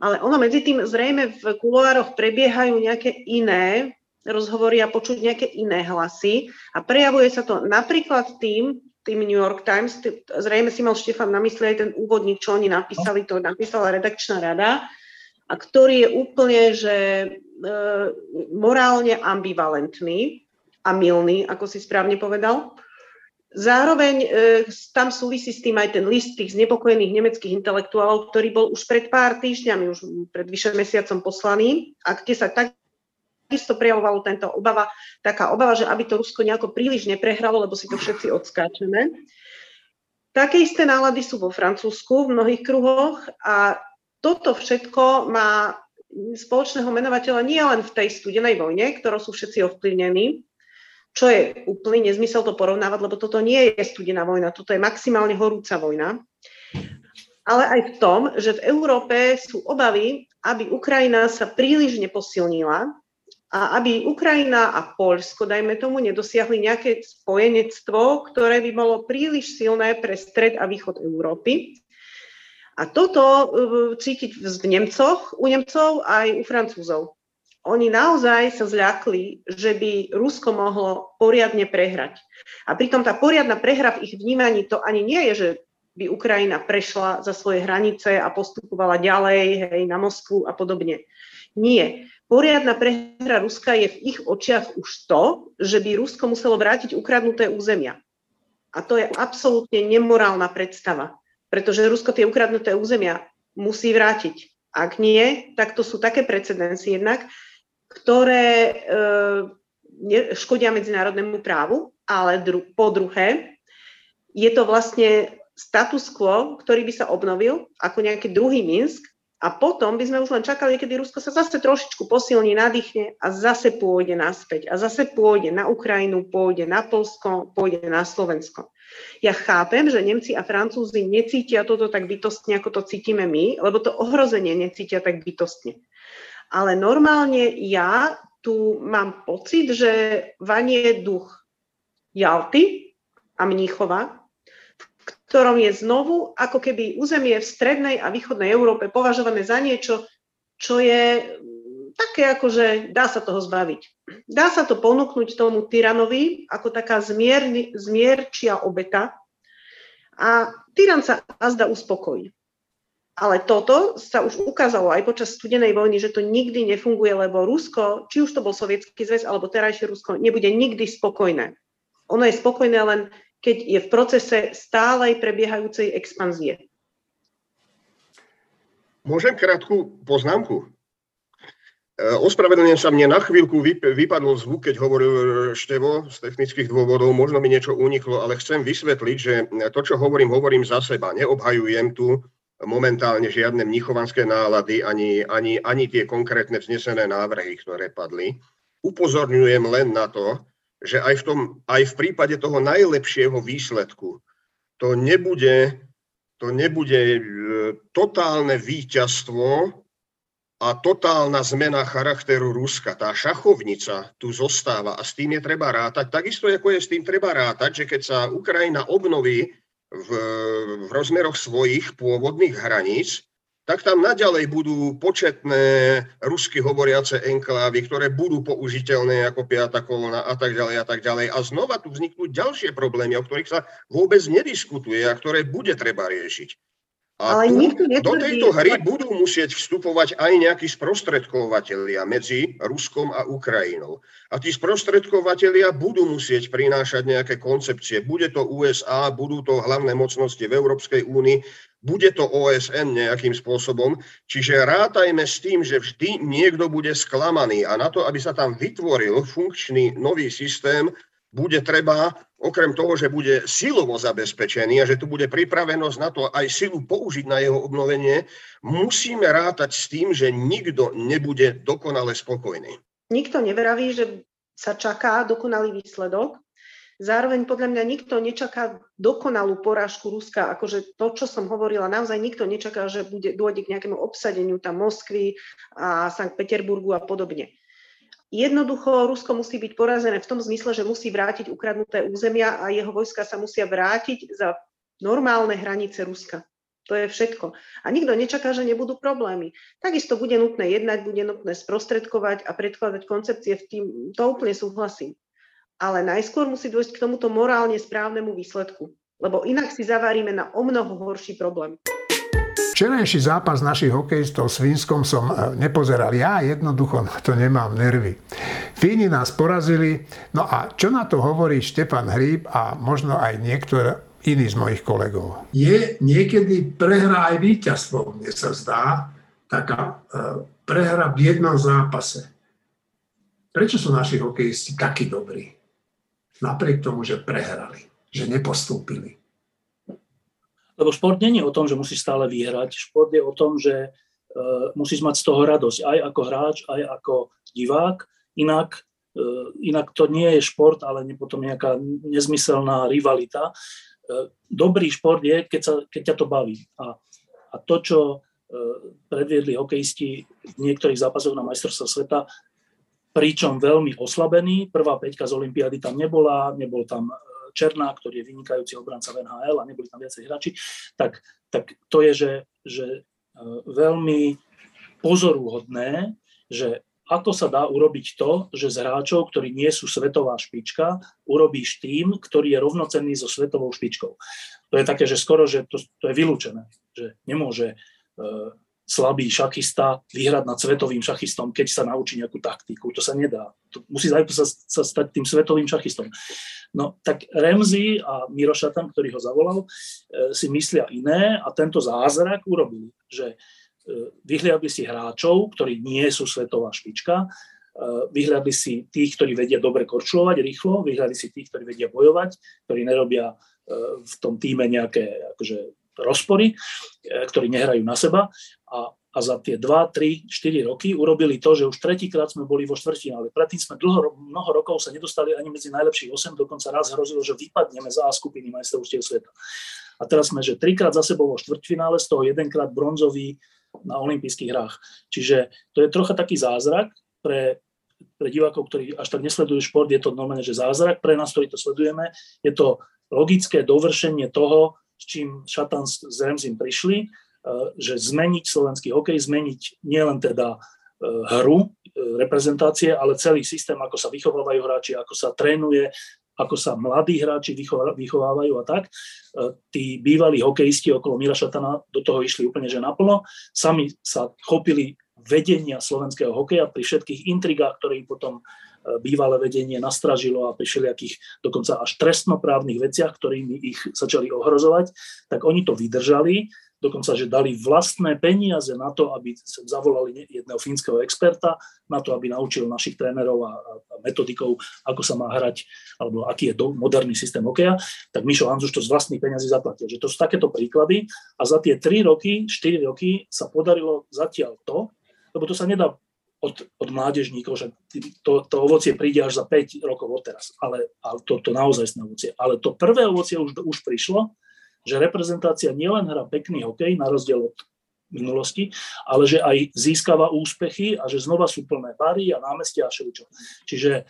Ale ono medzi tým zrejme v kuloároch prebiehajú nejaké iné rozhovory a počuť nejaké iné hlasy. A prejavuje sa to napríklad tým New York Times, zrejme si mal Štefan na mysli aj ten úvodník, čo oni napísali, to napísala redakčná rada, a ktorý je úplne, že morálne ambivalentný a mylný, ako si správne povedal. Zároveň tam súvisí s tým aj ten list tých znepokojených nemeckých intelektuálov, ktorý bol už pred pár týždňami, už pred vyše mesiacom poslaný, a kde sa takisto prejavovalo taká obava, že aby to Rusko nejako príliš neprehralo, lebo si to všetci odskáčeme. Také isté nálady sú vo Francúzsku v mnohých kruhoch a toto všetko má spoločného menovateľa nie len v tej studenej vojne, ktorou sú všetci ovplyvnení, čo je úplný nezmysel to porovnávať, lebo toto nie je studená vojna, toto je maximálne horúca vojna, ale aj v tom, že v Európe sú obavy, aby Ukrajina sa príliš neposilnila a aby Ukrajina a Poľsko, dajme tomu, nedosiahli nejaké spojenectvo, ktoré by bolo príliš silné pre stred a východ Európy. A toto cítiť v Nemcoch, u Nemcov aj u Francúzov. Oni naozaj sa zľakli, že by Rusko mohlo poriadne prehrať. A pritom tá poriadna prehra v ich vnímaní to ani nie je, že by Ukrajina prešla za svoje hranice a postupovala ďalej, hej, na Moskvu a podobne. Nie. Poriadna prehra Ruska je v ich očiach už to, že by Rusko muselo vrátiť ukradnuté územia. A to je absolútne nemorálna predstava, pretože Rusko tie ukradnuté územia musí vrátiť. Ak nie, tak to sú také precedensy jednak, ktoré škodia medzinárodnému právu, ale po druhé, je to vlastne status quo, ktorý by sa obnovil ako nejaký druhý Minsk. A potom by sme už len čakali, kedy Rusko sa zase trošičku posilní, nadýchne a zase pôjde naspäť. A zase pôjde na Ukrajinu, pôjde na Poľsko, pôjde na Slovensko. Ja chápem, že Nemci a Francúzi necítia toto tak bytostne, ako to cítime my, lebo to ohrozenie necítia tak bytostne. Ale normálne ja tu mám pocit, že vanie duch Jalty a Mníchova, v ktorom je znovu ako keby územie v strednej a východnej Európe považované za niečo, čo je také ako, že dá sa toho zbaviť. Dá sa to ponúknuť tomu tyranovi ako taká zmierčia obeta a tyran sa azda uspokojí. Ale toto sa už ukázalo aj počas studenej vojny, že to nikdy nefunguje, lebo Rusko, či už to bol Sovietský zväz alebo terajšie Rusko, nebude nikdy spokojné. Ono je spokojné len, keď je v procese stálej prebiehajúcej expanzie. Môžem krátku poznámku? Ospravedlňujem sa, mne na chvíľku vypadol zvuk, keď hovoril Števo z technických dôvodov, možno mi niečo uniklo, ale chcem vysvetliť, že to, čo hovorím za seba, neobhajujem tu momentálne žiadne mnichovanské nálady, ani tie konkrétne vznesené návrhy, ktoré padli. Upozorňujem len na to, že aj v prípade toho najlepšieho výsledku to nebude totálne víťazstvo a totálna zmena charakteru Ruska. Tá šachovnica tu zostáva a s tým je treba rátať. Takisto ako je s tým treba rátať, že keď sa Ukrajina obnoví v rozmeroch svojich pôvodných hraníc, tak tam naďalej budú početné rusky hovoriace enklávy, ktoré budú použiteľné ako piata kolóna a tak ďalej a tak ďalej. A znova tu vzniknú ďalšie problémy, o ktorých sa vôbec nediskutuje a ktoré bude treba riešiť. A do tejto hry budú musieť vstupovať aj nejakí sprostredkovatelia medzi Ruskom a Ukrajinou. A tí sprostredkovatelia budú musieť prinášať nejaké koncepcie. Bude to USA, budú to hlavné mocnosti v Európskej únii, bude to OSN nejakým spôsobom. Čiže rátajme s tým, že vždy niekto bude sklamaný. A na to, aby sa tam vytvoril funkčný nový systém, bude treba, okrem toho, že bude silovo zabezpečený a že tu bude pripravenosť na to aj silu použiť na jeho obnovenie, musíme rátať s tým, že nikto nebude dokonale spokojný. Nikto nevraví, že sa čaká dokonalý výsledok. Zároveň podľa mňa nikto nečaká dokonalú porážku Ruska. Akože to, čo som hovorila, naozaj nikto nečaká, že dôjde k nejakému obsadeniu tam Moskvy a Sankt Peterburgu a podobne. Jednoducho Rusko musí byť porazené v tom zmysle, že musí vrátiť ukradnuté územia a jeho vojska sa musia vrátiť za normálne hranice Ruska. To je všetko. A nikto nečaká, že nebudú problémy. Takisto bude nutné jednať, bude nutné sprostredkovať a predkladať koncepcie v tým. To úplne súhlasím. Ale najskôr musí dôjsť k tomuto morálne správnemu výsledku. Lebo inak si zavaríme na omnoho horší problém. Včerajší zápas našich hokejistov s Fínskom som nepozeral. Ja jednoducho na to nemám nervy. Fíni nás porazili. No a čo na to hovorí Štefan Hríb a možno aj niektorý iný z mojich kolegov? Je niekedy prehra aj víťazstvo, mne sa zdá. Taká prehra v jednom zápase. Prečo sú naši hokejisti takí dobrí? Napriek tomu, že prehrali, že nepostúpili. Lebo šport nie je o tom, že musíš stále vyhrať. Šport je o tom, že musíš mať z toho radosť. Aj ako hráč, aj ako divák. Inak to nie je šport, ale potom nejaká nezmyselná rivalita. Dobrý šport je, keď ťa to baví. A to, čo predviedli hokejisti v niektorých zápasoch na majstrovstvách sveta, pričom veľmi oslabený. Prvá päťka z olympiády tam nebola, nebol tam Černák, ktorý je vynikajúci obranca v NHL a neboli tam viacej hráči, tak to je, že veľmi pozoruhodné, že ako sa dá urobiť to, že z hráčov, ktorí nie sú svetová špička, urobíš tým, ktorý je rovnocenný so svetovou špičkou. To je také, že skoro, že to je vylúčené, že nemôže slabý šachista vyhrať nad svetovým šachistom, keď sa naučí nejakú taktiku. To sa nedá. To musí sa stať tým svetovým šachistom. No tak Remzi a Miro Šatan, ktorý ho zavolal, si myslia iné a tento zázrak urobili, že vyhliadli si hráčov, ktorí nie sú svetová špička, vyhliadli si tých, ktorí vedia dobre korčulovať rýchlo, vyhliadli si tých, ktorí vedia bojovať, ktorí nerobia v tom týme nejaké rozpory, ktorí nehrajú na seba a za tie 2, 3, 4 roky urobili to, že už tretíkrát sme boli vo štvrťfinále. Predtým sme mnoho rokov sa nedostali ani medzi najlepších 8, dokonca raz hrozilo, že vypadneme z A skupiny majstrovstiev sveta. A teraz sme, že 3-krát za sebou vo štvrťfinále, z toho 1-krát bronzový na olympijských hrách. Čiže to je trocha taký zázrak pre divákov, ktorí až tak nesledujú šport, je to normálne, že zázrak pre nás, ktorí to sledujeme, je to logické dovršenie toho, s čím Šatan s Remzim prišli, že zmeniť slovenský hokej, zmeniť nielen teda hru, reprezentácie, ale celý systém, ako sa vychovávajú hráči, ako sa trénuje, ako sa mladí hráči vychovávajú a tak. Tí bývalí hokejisti okolo Mira Šatana do toho išli úplne že naplno. Sami sa chopili vedenia slovenského hokeja pri všetkých intrigách, ktoré potom bývalé vedenie nastražilo a pri všelijakých dokonca až trestnoprávnych veciach, ktorými ich začali ohrozovať, tak oni to vydržali, dokonca, že dali vlastné peniaze na to, aby zavolali jedného fínskeho experta, na to, aby naučil našich trénerov a metodikov, ako sa má hrať, alebo aký je moderný systém hokeja, tak Mišo Hanzuš to z vlastných peniazí zaplatil. Že to sú takéto príklady a za tie 4 roky sa podarilo zatiaľ to, lebo to sa nedá od mládežníkov, že to ovocie príde až za 5 rokov od teraz, ale to naozajstné ovocie. Ale to prvé ovocie už prišlo, že reprezentácia nielen hrá pekný hokej, na rozdiel od minulosti, ale že aj získava úspechy a že znova sú plné bary a námestia a všeličo. Čiže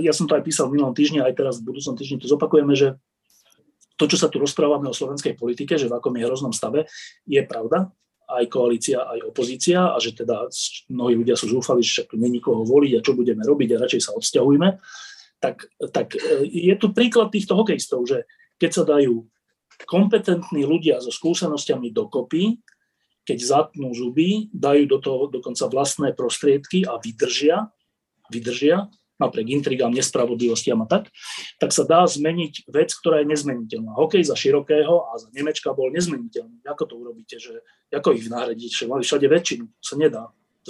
ja som to aj písal v minulom týždni, aj teraz v budúcom týždni to zopakujeme, že to, čo sa tu rozprávame o slovenskej politike, že v akom je hroznom stave, je pravda. Aj koalícia, aj opozícia a že teda mnohí ľudia sú zúfali, že tu není koho voliť a čo budeme robiť a radšej sa odsťahujme, tak je tu príklad týchto hokejistov, že keď sa dajú kompetentní ľudia so skúsenosťami dokopy, keď zatnú zuby, dajú do toho dokonca vlastné prostriedky a vydržia, napriek intrigám, nespravodlivostiam a tak sa dá zmeniť vec, ktorá je nezmeniteľná. Hokej za Širokého a za Nemečka bol nezmeniteľný. Ako to urobíte? Že, ako ich nahradiť? Že mali všade väčšinu. To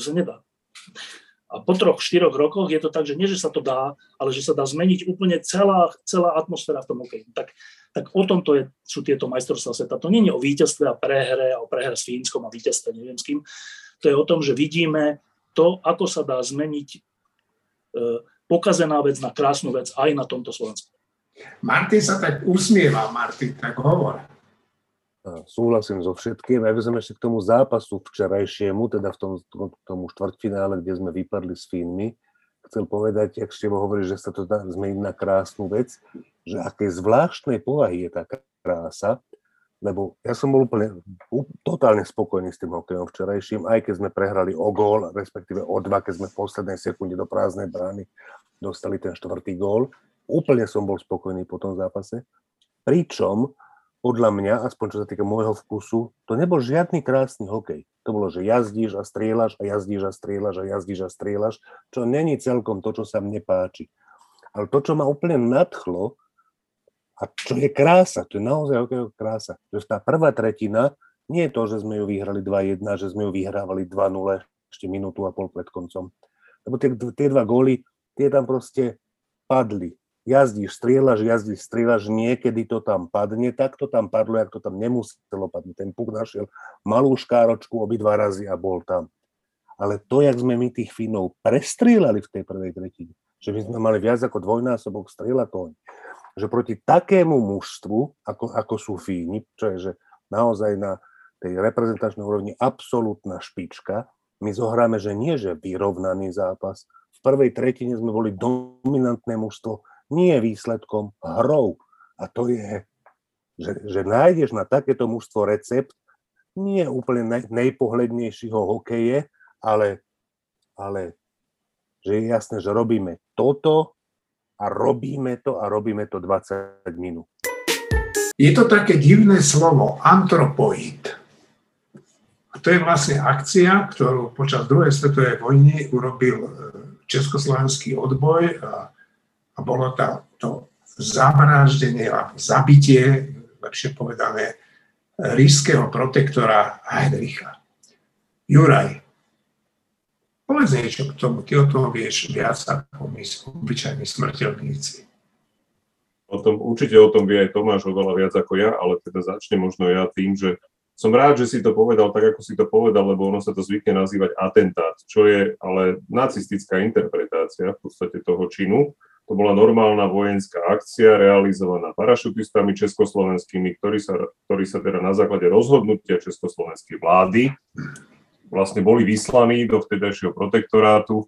sa nedá. A po 3-4 rokoch je to tak, že nie, že sa to dá, ale že sa dá zmeniť úplne celá atmosféra v tom hokeji. Tak o tom to sú tieto majstrovstvá sveta. To nie je o víťazstve a prehre, o prehre s Fínskom a víťazstve neviem s kým. To je o tom, že vidíme to, ako sa dá zmeniť pokazená vec na krásnu vec aj na tomto Slovensku. Martin sa tak usmieva, Martin, tak hovor. Súhlasím so všetkým. Ja by som ešte k tomu zápasu včerajšiemu, teda v tomu štvrťfinále, kde sme vypadli s Fínmi, chcel povedať, ak ste hovorili, že sa to dá zmeniť na krásnu vec, že aké zvláštnej povahy je tá krása, lebo ja som bol úplne totálne spokojný s tým hokejom včerajším, aj keď sme prehrali o gól, respektíve o 2, keď sme v poslednej sekunde do prázdnej brány dostali ten 4. gól. Úplne som bol spokojný po tom zápase. Pričom, podľa mňa, aspoň čo sa týka môjho vkusu, to nebol žiadny krásny hokej. To bolo, že jazdíš a strieľaš a jazdíš a strieľaš a jazdíš a strieľaš, čo není celkom to, čo sa mne páči. Ale to, čo ma úplne nadchlo, a čo je krása, to je naozaj hokejová krása. Že tá prvá tretina, nie je to, že sme ju vyhrali 2-1, že sme ju vyhrávali 2-0 ešte minútu a pol pred koncom. Lebo tie 2 góly, tie tam proste padli. Jazdíš, strieľaš, niekedy to tam padne, tak to tam padlo, jak to tam nemuselo padnúť. Ten puk našiel malú škáročku obidva razy a bol tam. Ale to, jak sme my tých Finov prestrieľali v tej prvej tretine, že my sme mali viac ako dvojnásobok strieľatov, že proti takému mužstvu, ako sú Fíni, čo je že naozaj na tej reprezentačnej úrovni absolútna špička, my zohráme, že nie, že vyrovnaný zápas. V prvej tretine sme boli dominantné mužstvo, nie výsledkom, hrou. A to je, že nájdeš na takéto mužstvo recept, nie úplne najpohľadnejšieho hokeje, ale že je jasné, že robíme toto, a robíme to 20 minút. Je to také divné slovo, antropoid. A to je vlastne akcia, ktorú počas druhej svetovej vojny urobil československý odboj a bolo to zavraždenie a zabitie, lepšie povedané, ríšskeho protektora Heidricha. Juraj, povedz niečo k tomu, ty o tom vieš viac ako my, obyčajní smrteľníci. Určite o tom vie aj Tomáš oveľa viac ako ja, ale teda začne možno ja tým, že som rád, že si to povedal tak, ako si to povedal, lebo ono sa to zvykne nazývať atentát, čo je ale nacistická interpretácia v podstate toho činu. To bola normálna vojenská akcia realizovaná parašutistami československými, ktorí sa teda na základe rozhodnutia československej vlády vlastne boli vyslaní do vtedajšieho protektorátu,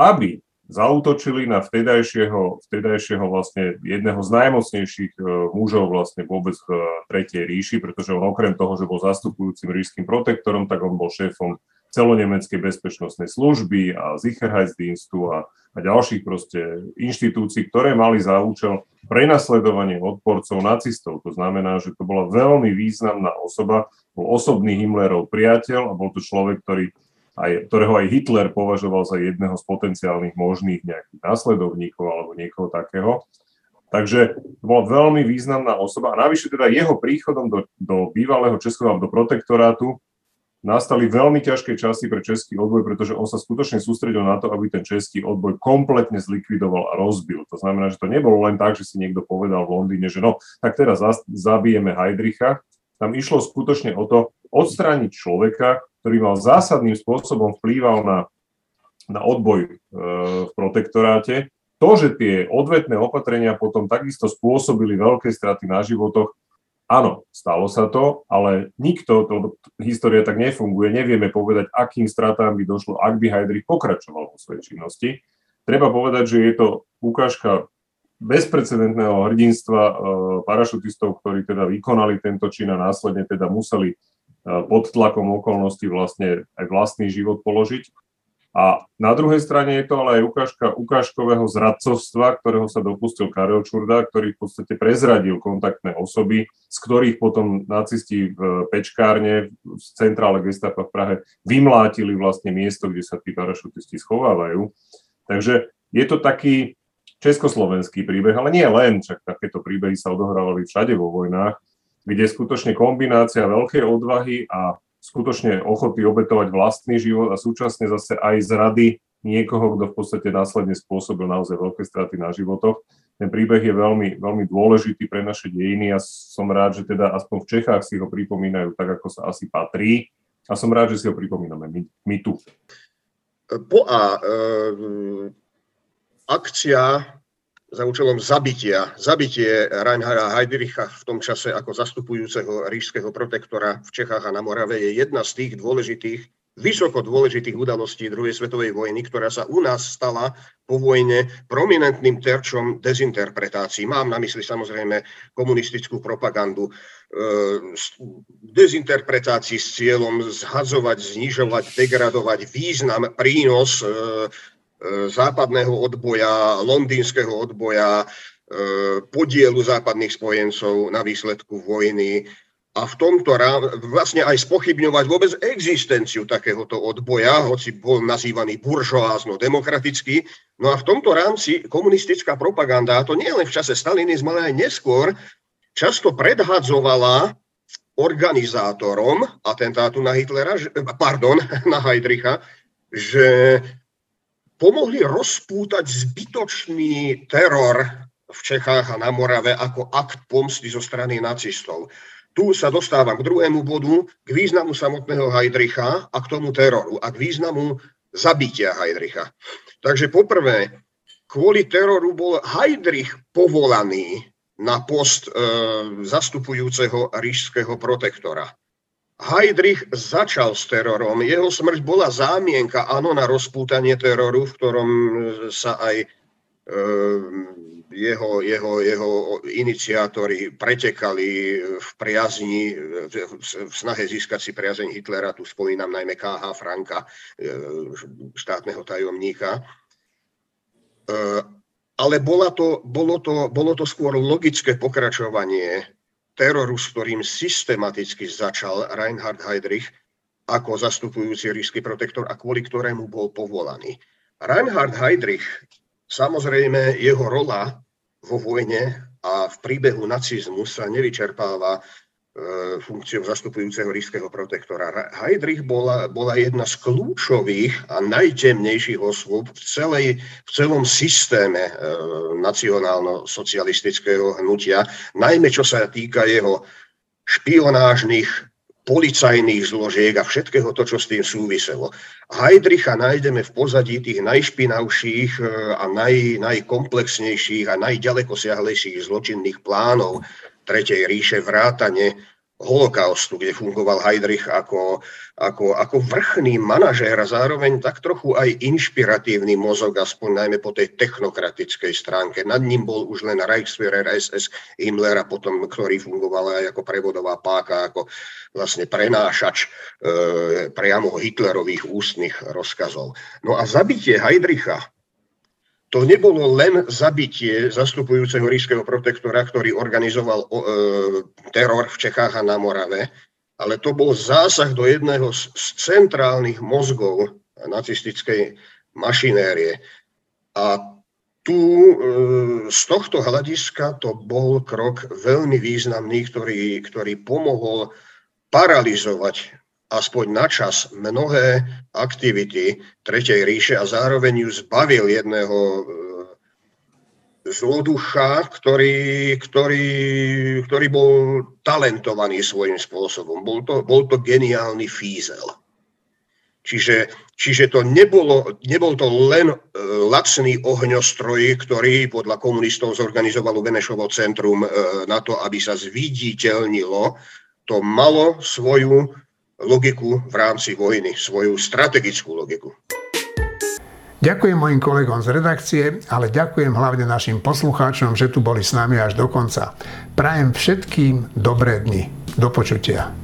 aby zaútočili na vtedajšieho vlastne jedného z najmocnejších mužov vlastne vôbec v Tretej ríši, pretože on okrem toho, že bol zastupujúcim ríšskym protektorom, tak on bol šéfom celonemeckej bezpečnostnej služby a Sicherheitsdienstu a ďalších proste inštitúcií, ktoré mali za účel prenasledovanie odporcov nacistov. To znamená, že to bola veľmi významná osoba, bol osobný Himmlerov priateľ a bol to človek, ktorého aj Hitler považoval za jedného z potenciálnych možných nejakých následovníkov alebo niekoho takého. Takže to bola veľmi významná osoba a navyše teda jeho príchodom do bývalého Českého do protektorátu nastali veľmi ťažké časy pre český odboj, pretože on sa skutočne sústredil na to, aby ten český odboj kompletne zlikvidoval a rozbil. To znamená, že to nebolo len tak, že si niekto povedal v Londýne, že no, tak teraz zabijeme Heydricha. Tam išlo skutočne o to odstrániť človeka, ktorý mal zásadným spôsobom vplýval na odboj v protektoráte. To, že tie odvetné opatrenia potom takisto spôsobili veľké straty na životoch, áno, stalo sa to, ale nikto, história tak nefunguje, nevieme povedať, akým stratám by došlo, ak by Heydrich pokračoval vo svojej činnosti. Treba povedať, že je to ukážka bezprecedentného hrdinstva parašutistov, ktorí teda vykonali tento čin a následne teda museli pod tlakom okolností vlastne aj vlastný život položiť. A na druhej strane je to ale aj ukážka ukážkového zradcovstva, ktorého sa dopustil Karel Čurda, ktorý v podstate prezradil kontaktné osoby, z ktorých potom nacisti v Pečkárne, v centrále gestapa v Prahe, vymlátili vlastne miesto, kde sa tí parašutisti schovávajú. Takže je to taký československý príbeh, ale nie len, však takéto príbehy sa odohrávali všade vo vojnách, kde skutočne kombinácia veľkej odvahy a skutočne ochoty obetovať vlastný život a súčasne zase aj zrady niekoho, kto v podstate následne spôsobil naozaj veľké straty na životoch. Ten príbeh je veľmi, veľmi dôležitý pre naše dejiny a som rád, že teda aspoň v Čechách si ho pripomínajú tak, ako sa asi patrí a som rád, že si ho pripomíname my tu. Akcia za účelom zabitie Reinharda Heydricha v tom čase ako zastupujúceho ríšskeho protektora v Čechách a na Morave je jedna z tých dôležitých, vysoko dôležitých udalostí druhej svetovej vojny, ktorá sa u nás stala po vojne prominentným terčom dezinterpretácií. Mám na mysli samozrejme komunistickú propagandu, dezinterpretácií s cieľom zhadzovať, znižovať, degradovať význam, prínos západného odboja, londýnskeho odboja, podielu západných spojencov na výsledku vojny a v tomto vlastne aj spochybňovať vôbec existenciu takéhoto odboja, hoci bol nazývaný buržoázno-demokratický. No a v tomto rámci komunistická propaganda, a to nie len v čase stalinizmu, ale aj neskôr, často predhadzovala organizátorom atentátu na Heydricha, že pomohli rozpútať zbytočný teror v Čechách a na Morave ako akt pomsty zo strany nacistov. Tu sa dostávam k druhému bodu, k významu samotného Heydricha a k tomu teroru a k významu zabitia Heydricha. Takže poprvé, kvôli teroru bol Heydrich povolaný na post zastupujúceho ríšskeho protektora. Heydrich začal s terorom. Jeho smrť bola zámienka, áno, na rozpútanie teroru, v ktorom sa aj jeho iniciátori pretekali v priazni, v snahe získať si priazeň Hitlera, tu spomínam najmä K.H. Franka, štátneho tajomníka. Ale bolo to skôr logické pokračovanie teroru, s ktorým systematicky začal Reinhard Heydrich ako zastupujúci ríšsky protektor a kvôli ktorému bol povolaný. Reinhard Heydrich, samozrejme jeho rola vo vojne a v príbehu nacizmu sa nevyčerpáva funkciou zastupujúceho ríšskeho protektora. Heydrich bola jedna z kľúčových a najtemnejších osôb v celom systéme nacionálno-socialistického hnutia, najmä čo sa týka jeho špionážnych, policajných zložiek a všetkého to, čo s tým súviselo. Heydricha nájdeme v pozadí tých najšpinavších a najkomplexnejších a najďalekosiahlejších zločinných plánov Tretej ríše, vrátane holokaustu, kde fungoval Heydrich ako vrchný manažér a zároveň tak trochu aj inšpiratívny mozog, aspoň najmä po tej technokratickej stránke. Nad ním bol už len Reichsführer SS Himmler a potom, ktorý fungoval aj ako prevodová páka, ako vlastne prenášač priamo Hitlerových ústnych rozkazov. No a zabitie Heydricha, to nebolo len zabitie zastupujúceho ríšskeho protektora, ktorý organizoval teror v Čechách a na Morave, ale to bol zásah do jedného z centrálnych mozgov nacistickej mašinérie. A tu z tohto hľadiska to bol krok veľmi významný, ktorý pomohol paralyzovať aspoň na čas mnohé aktivity Tretej ríše a zároveň ju zbavil jedného zloducha, ktorý bol talentovaný svojím spôsobom. Bol to geniálny fízel. Čiže to nebol to len lacný ohňostroj, ktorý podľa komunistov zorganizovalo Benešovo centrum na to, aby sa zviditeľnilo. To malo svoju logiku v rámci vojny, svoju strategickú logiku. Ďakujem mojim kolegom z redakcie, ale ďakujem hlavne našim poslucháčom, že tu boli s nami až do konca. Prajem všetkým dobré dni. Do počutia.